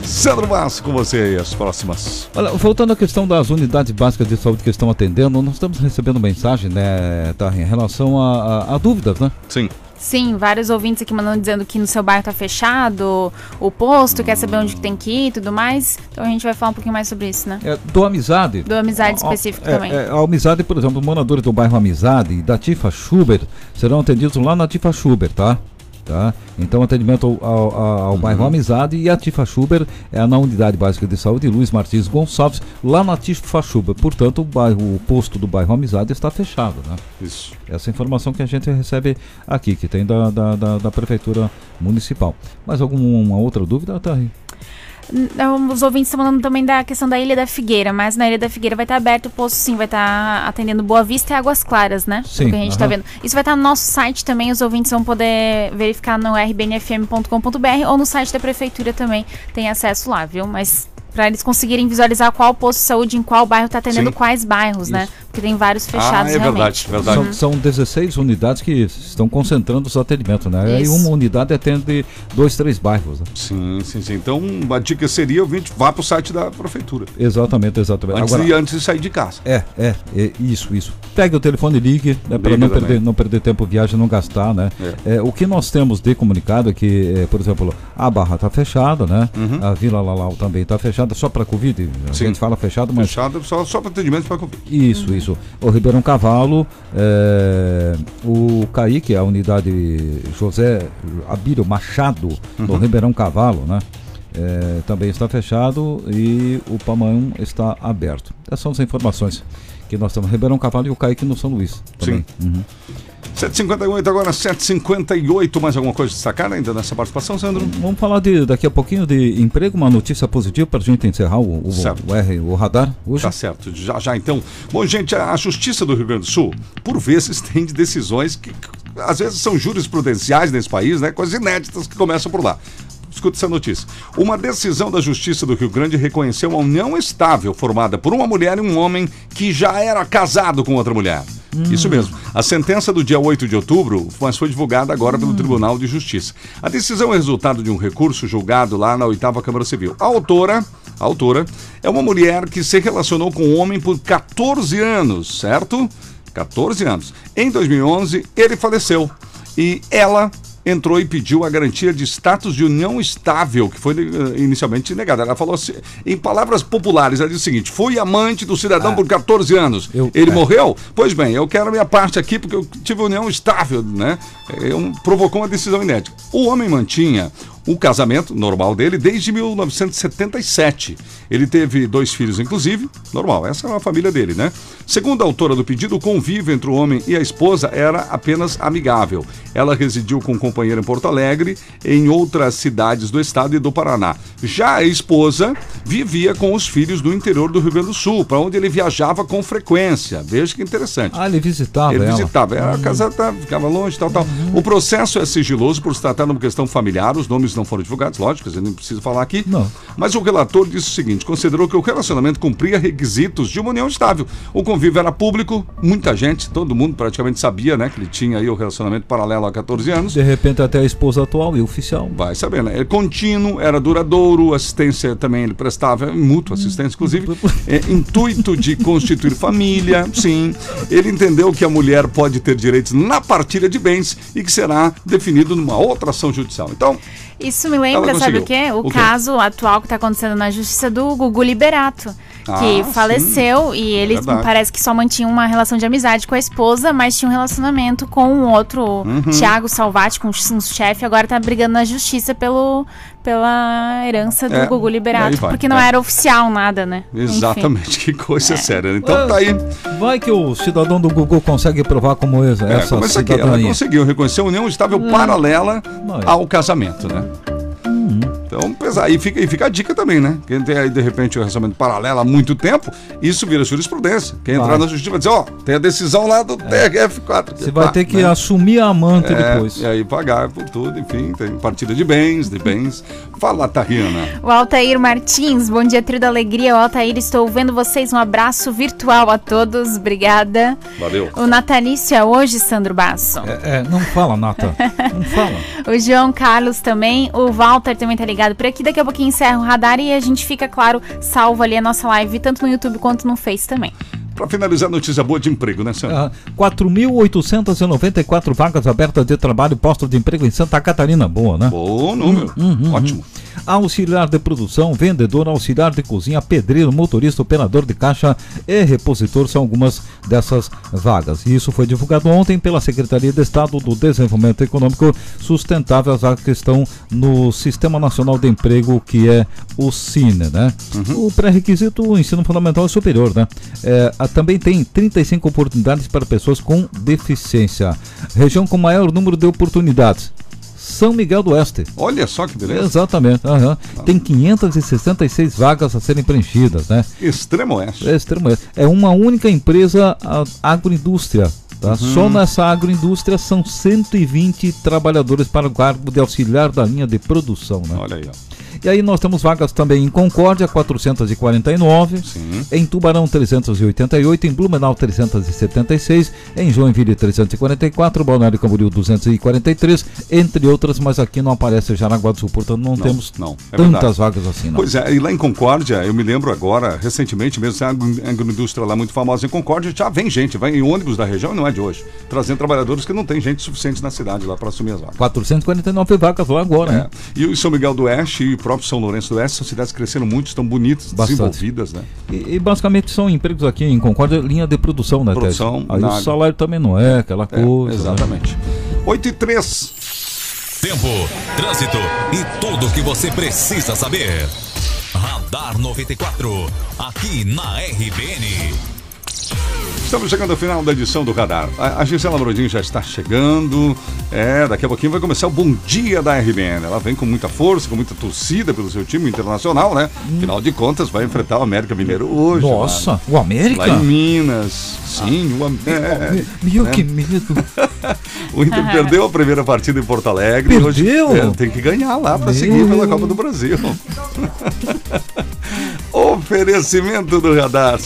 Sandro Vasco, com você aí, as próximas. Olha, voltando à questão das unidades básicas de saúde que estão atendendo, nós estamos recebendo mensagem, né, tá, em relação a, a, a dúvidas, né? Sim. Sim, vários ouvintes aqui mandando, dizendo que no seu bairro tá fechado, o posto, hum. quer saber onde que tem que ir e tudo mais. Então a gente vai falar um pouquinho mais sobre isso, né? É, do Amizade. Do Amizade específico é, também. É, a Amizade, por exemplo, moradores do bairro Amizade e da Tifa Schubert serão atendidos lá na Tifa Schubert, tá? tá? Então, atendimento ao, ao, ao uhum. bairro Amizade e a Tifa Schuber é na Unidade Básica de Saúde Luiz Martins Gonçalves, lá na Tifa Schuber. Portanto, o, bairro, o posto do bairro Amizade está fechado, né? Isso. Essa informação que a gente recebe aqui, que tem da, da, da, da Prefeitura Municipal. Mais alguma outra dúvida, Tari? Os ouvintes estão falando também da questão da Ilha da Figueira, mas na Ilha da Figueira vai estar aberto o posto, sim, vai estar atendendo Boa Vista e Águas Claras, né? Sim. Que a gente está vendo. Isso vai estar no nosso site também, os ouvintes vão poder verificar no r b n f m ponto com ponto b r ou no site da prefeitura também, tem acesso lá, viu? Mas para eles conseguirem visualizar qual posto de saúde em qual bairro está atendendo, sim, quais bairros, isso, né? Porque tem vários fechados, ah, é realmente. Verdade, verdade. São, uhum. são dezesseis unidades que estão concentrando os atendimentos, né? Isso. E uma unidade atende dois, três bairros. Né? Sim, sim, sim. Então, a dica seria, ouvinte, vá para o site da prefeitura. Exatamente, exatamente. Antes, Agora, de, antes de sair de casa. É, é, é isso, isso. Pegue o telefone e ligue, né, para não perder, não perder tempo viagem, não gastar, né? É. É, o que nós temos de comunicado é que, é, por exemplo, a Barra está fechada, né? Uhum. A Vila Lalau também está fechada. Só para Covid, a Sim. gente fala fechado, mas... Fechado só, só para atendimento para Covid. Isso, uhum. isso. O Ribeirão Cavalo, é, o Caíque, a unidade José Abílio Machado, uhum. do Ribeirão Cavalo, né? É, também está fechado e o Pamanhão está aberto. Essas são as informações que nós temos. Ribeirão Cavalo e o Caíque no São Luís. Também. Sim. Uhum. sete e cinquenta e oito agora, sete e cinquenta e oito, mais alguma coisa destacada ainda nessa participação, Sandro? Vamos falar de, daqui a pouquinho de emprego, uma notícia positiva para a gente encerrar o, o, o, R, o radar hoje. Tá certo, já já então. Bom, gente, a, a Justiça do Rio Grande do Sul, por vezes, tem decisões que, que às vezes são jurisprudenciais nesse país, né? Coisas inéditas que começam por lá. Escuta essa notícia. Uma decisão da Justiça do Rio Grande reconheceu uma união estável formada por uma mulher e um homem que já era casado com outra mulher. Hum. Isso mesmo. A sentença do dia oito de outubro, mas foi divulgada agora hum. pelo Tribunal de Justiça. A decisão é resultado de um recurso julgado lá na oitava Câmara Civil. A autora, a autora é uma mulher que se relacionou com um homem por catorze anos, certo? catorze anos. Em dois mil e onze, ele faleceu e ela entrou e pediu a garantia de status de união estável, que foi uh, inicialmente negada. Ela falou assim, em palavras populares, ela disse o seguinte: fui amante do cidadão ah, por catorze anos. Eu, Ele é. morreu? Pois bem, eu quero a minha parte aqui porque eu tive união estável, né? Eu, provocou uma decisão inédita. O homem mantinha o casamento normal dele desde mil novecentos e setenta e sete. Ele teve dois filhos, inclusive. Normal, essa era a família dele, né? Segundo a autora do pedido, o convívio entre o homem e a esposa era apenas amigável. Ela residiu com um companheiro em Porto Alegre, em outras cidades do estado e do Paraná. Já a esposa vivia com os filhos do interior do Rio Grande do Sul, para onde ele viajava com frequência. Veja que interessante. Ah, ele visitava Ele ela. visitava. Era, a casa tá, ficava longe, tal, tal. Uhum. O processo é sigiloso por se tratar de uma questão familiar. Os nomes não foram divulgados, lógico, eu não preciso falar aqui. Não. Mas o relator disse o seguinte: considerou que o relacionamento cumpria requisitos de uma união estável. O convívio era público, muita gente, todo mundo praticamente sabia, né, que ele tinha aí o relacionamento paralelo há catorze anos. De repente até a esposa atual e oficial. Vai saber, né? Ele contínuo, era duradouro, assistência também ele prestava, mútua assistência, inclusive. É, intuito de constituir família, sim. Ele entendeu que a mulher pode ter direitos na partilha de bens e que será definido numa outra ação judicial. Então, isso me lembra, sabe o quê? O, o quê? caso atual que está acontecendo na justiça do Gugu Liberato, que ah, faleceu, sim, e ele verdade. parece que só mantinha uma relação de amizade com a esposa, mas tinha um relacionamento com um outro, uhum. Thiago Salvati, com um chefe, agora tá brigando na justiça pelo, pela herança do é, Gugu Liberato, vai, porque não é. era oficial nada, né? Exatamente, enfim, que coisa é. séria. Então é, tá aí. Vai que o cidadão do Gugu consegue provar como essa é, como essa aqui, ela conseguiu reconhecer a união estável é. paralela é. ao casamento, né? Então, pesar. E fica, e fica a dica também, né? Quem tem aí, de repente, o um relacionamento paralelo há muito tempo, isso vira jurisprudência. Quem vai. entrar na justiça vai dizer, ó, oh, tem a decisão lá do é. T F quatro. Você vai tá, ter que né? assumir a amante é, depois. E aí pagar por tudo, enfim, tem partilha de bens, de bens. Fala, Tariana. O Altair Martins, bom dia, trio da alegria. O Altair, estou vendo vocês. Um abraço virtual a todos, obrigada. Valeu. O natalício é hoje, Sandro Basso. É, é, não fala, Nata. Não fala. O João Carlos também, o Walter também tá ligado por aqui. Daqui a pouquinho encerra o radar e a gente fica, claro, salvo ali a nossa live, tanto no YouTube quanto no Face também. Para finalizar, notícia boa de emprego, né, senhora? Uh, quatro mil oitocentas e noventa e quatro vagas abertas de trabalho e postos de emprego em Santa Catarina. Boa, né? Bom número. Uhum, uhum, Ótimo. Uhum. auxiliar de produção, vendedor, auxiliar de cozinha, pedreiro, motorista, operador de caixa e repositor são algumas dessas vagas. Isso foi divulgado ontem pela Secretaria de Estado do Desenvolvimento Econômico Sustentável, as vagas que estão no Sistema Nacional de Emprego, que é o SINE, né? Uhum. O pré-requisito, o ensino fundamental e superior, né? É, a, também tem trinta e cinco oportunidades para pessoas com deficiência. Região com maior número de oportunidades: São Miguel do Oeste. Olha só que beleza. Exatamente. Uhum. Ah. Tem quinhentas e sessenta e seis vagas a serem preenchidas, né? Extremo Oeste. É, Extremo Oeste. É uma única empresa, a agroindústria. Tá? Uhum. Só nessa agroindústria são cento e vinte trabalhadores para o cargo de auxiliar da linha de produção, né? Olha aí, ó. E aí nós temos vagas também em Concórdia, quatrocentos e quarenta e nove, sim, em Tubarão, trezentos e oitenta e oito, em Blumenau, trezentos e setenta e seis, em Joinville, trezentos e quarenta e quatro, Balneário Camboriú, duzentos e quarenta e três, entre outras, mas aqui não aparece Jaraguá do Sul, portanto não, não temos não, é tantas verdade. Vagas assim. Não. Pois é, e lá em Concórdia, eu me lembro agora, recentemente mesmo, a agroindústria lá muito famosa em Concórdia, já vem gente, vai em ônibus da região, e não é de hoje, trazendo trabalhadores que não tem gente suficiente na cidade lá para assumir as vagas. quatrocentos e quarenta e nove vagas lá agora, é. Né? E o São Miguel do Oeste e o próprio São Lourenço do Oeste, são cidades crescendo muito, estão bonitas, bastante desenvolvidas, né? E, e basicamente são empregos aqui em Concórdia, linha de produção, né? Produção. Aí o salário também não é aquela é, coisa. Exatamente. Né? oito e três. Tempo, trânsito e tudo o que você precisa saber. Radar noventa e quatro, aqui na R B N. Estamos chegando ao final da edição do Radar. A, a Gisela Brodin já está chegando. É, daqui a pouquinho vai começar o Bom Dia da R B N. Ela vem com muita força, com muita torcida pelo seu time internacional, né? Afinal de contas, vai enfrentar o América Mineiro hoje. Nossa, lá, o América? Lá em Minas. Sim, ah, o América. Meu, né? Que medo. O Inter perdeu a primeira partida em Porto Alegre. Perdeu? Hoje, é, tem que ganhar lá para seguir pela Copa do Brasil. Oferecimento do Radar.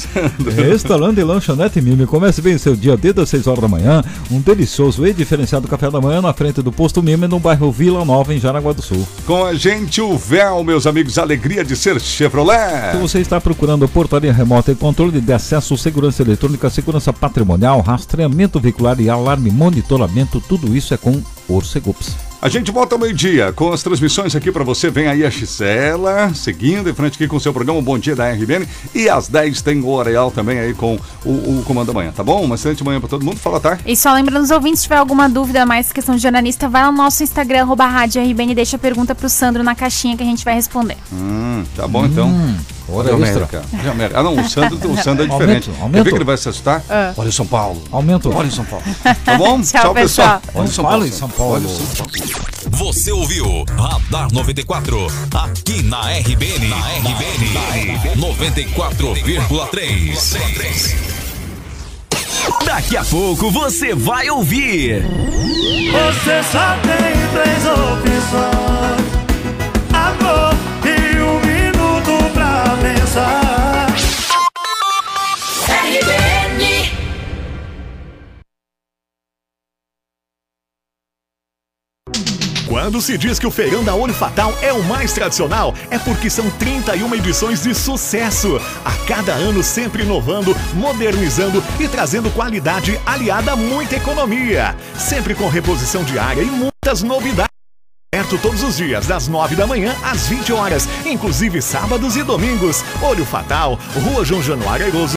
Restaurante e lanchonete Mime. Comece bem o seu dia desde as seis horas da manhã. Um delicioso e diferenciado café da manhã na frente do posto Mime, no bairro Vila Nova, em Jaraguá do Sul. Com a gente o véu, meus amigos. Alegria de ser Chevrolet. Se você está procurando portaria remota e controle de acesso, segurança eletrônica, segurança patrimonial, rastreamento veicular e alarme, monitoramento, tudo isso é com Orcegups. A gente volta ao meio-dia com as transmissões aqui para você. Vem aí a Gisela, seguindo em frente aqui com o seu programa Bom Dia da R B N. E às dez tem o Areal também aí com o, o Comando da Manhã, tá bom? Uma excelente manhã para todo mundo. Fala, tá? E só lembrando os ouvintes, se tiver alguma dúvida mais questão de jornalista, vai lá no nosso Instagram, arroba rádio R B N, e deixa a pergunta pro Sandro na caixinha que a gente vai responder. Hum, tá bom então. Hum. Olha o América. América. Ah, não, o Sandro, o Sandro é diferente. Quer ver que ele vai se assustar? Uh. Olha o São Paulo. Aumento. Olha o São Paulo. Tá bom? Tchau, Tchau pessoal. pessoal. Olha o São Paulo. São Paulo. Olha o São Paulo. Você ouviu Radar noventa e quatro aqui na R B N. Na R B N. noventa e quatro vírgula três. Daqui a pouco você vai ouvir. Você só tem três opções. Amor. Quando se diz que o Feirão da Unifatal é o mais tradicional, é porque são trinta e uma edições de sucesso. A cada ano sempre inovando, modernizando e trazendo qualidade aliada a muita economia. Sempre com reposição diária e muitas novidades. Aberto todos os dias, das nove da manhã às vinte horas, inclusive sábados e domingos. Olho Fatal, Rua João Januário Airoso,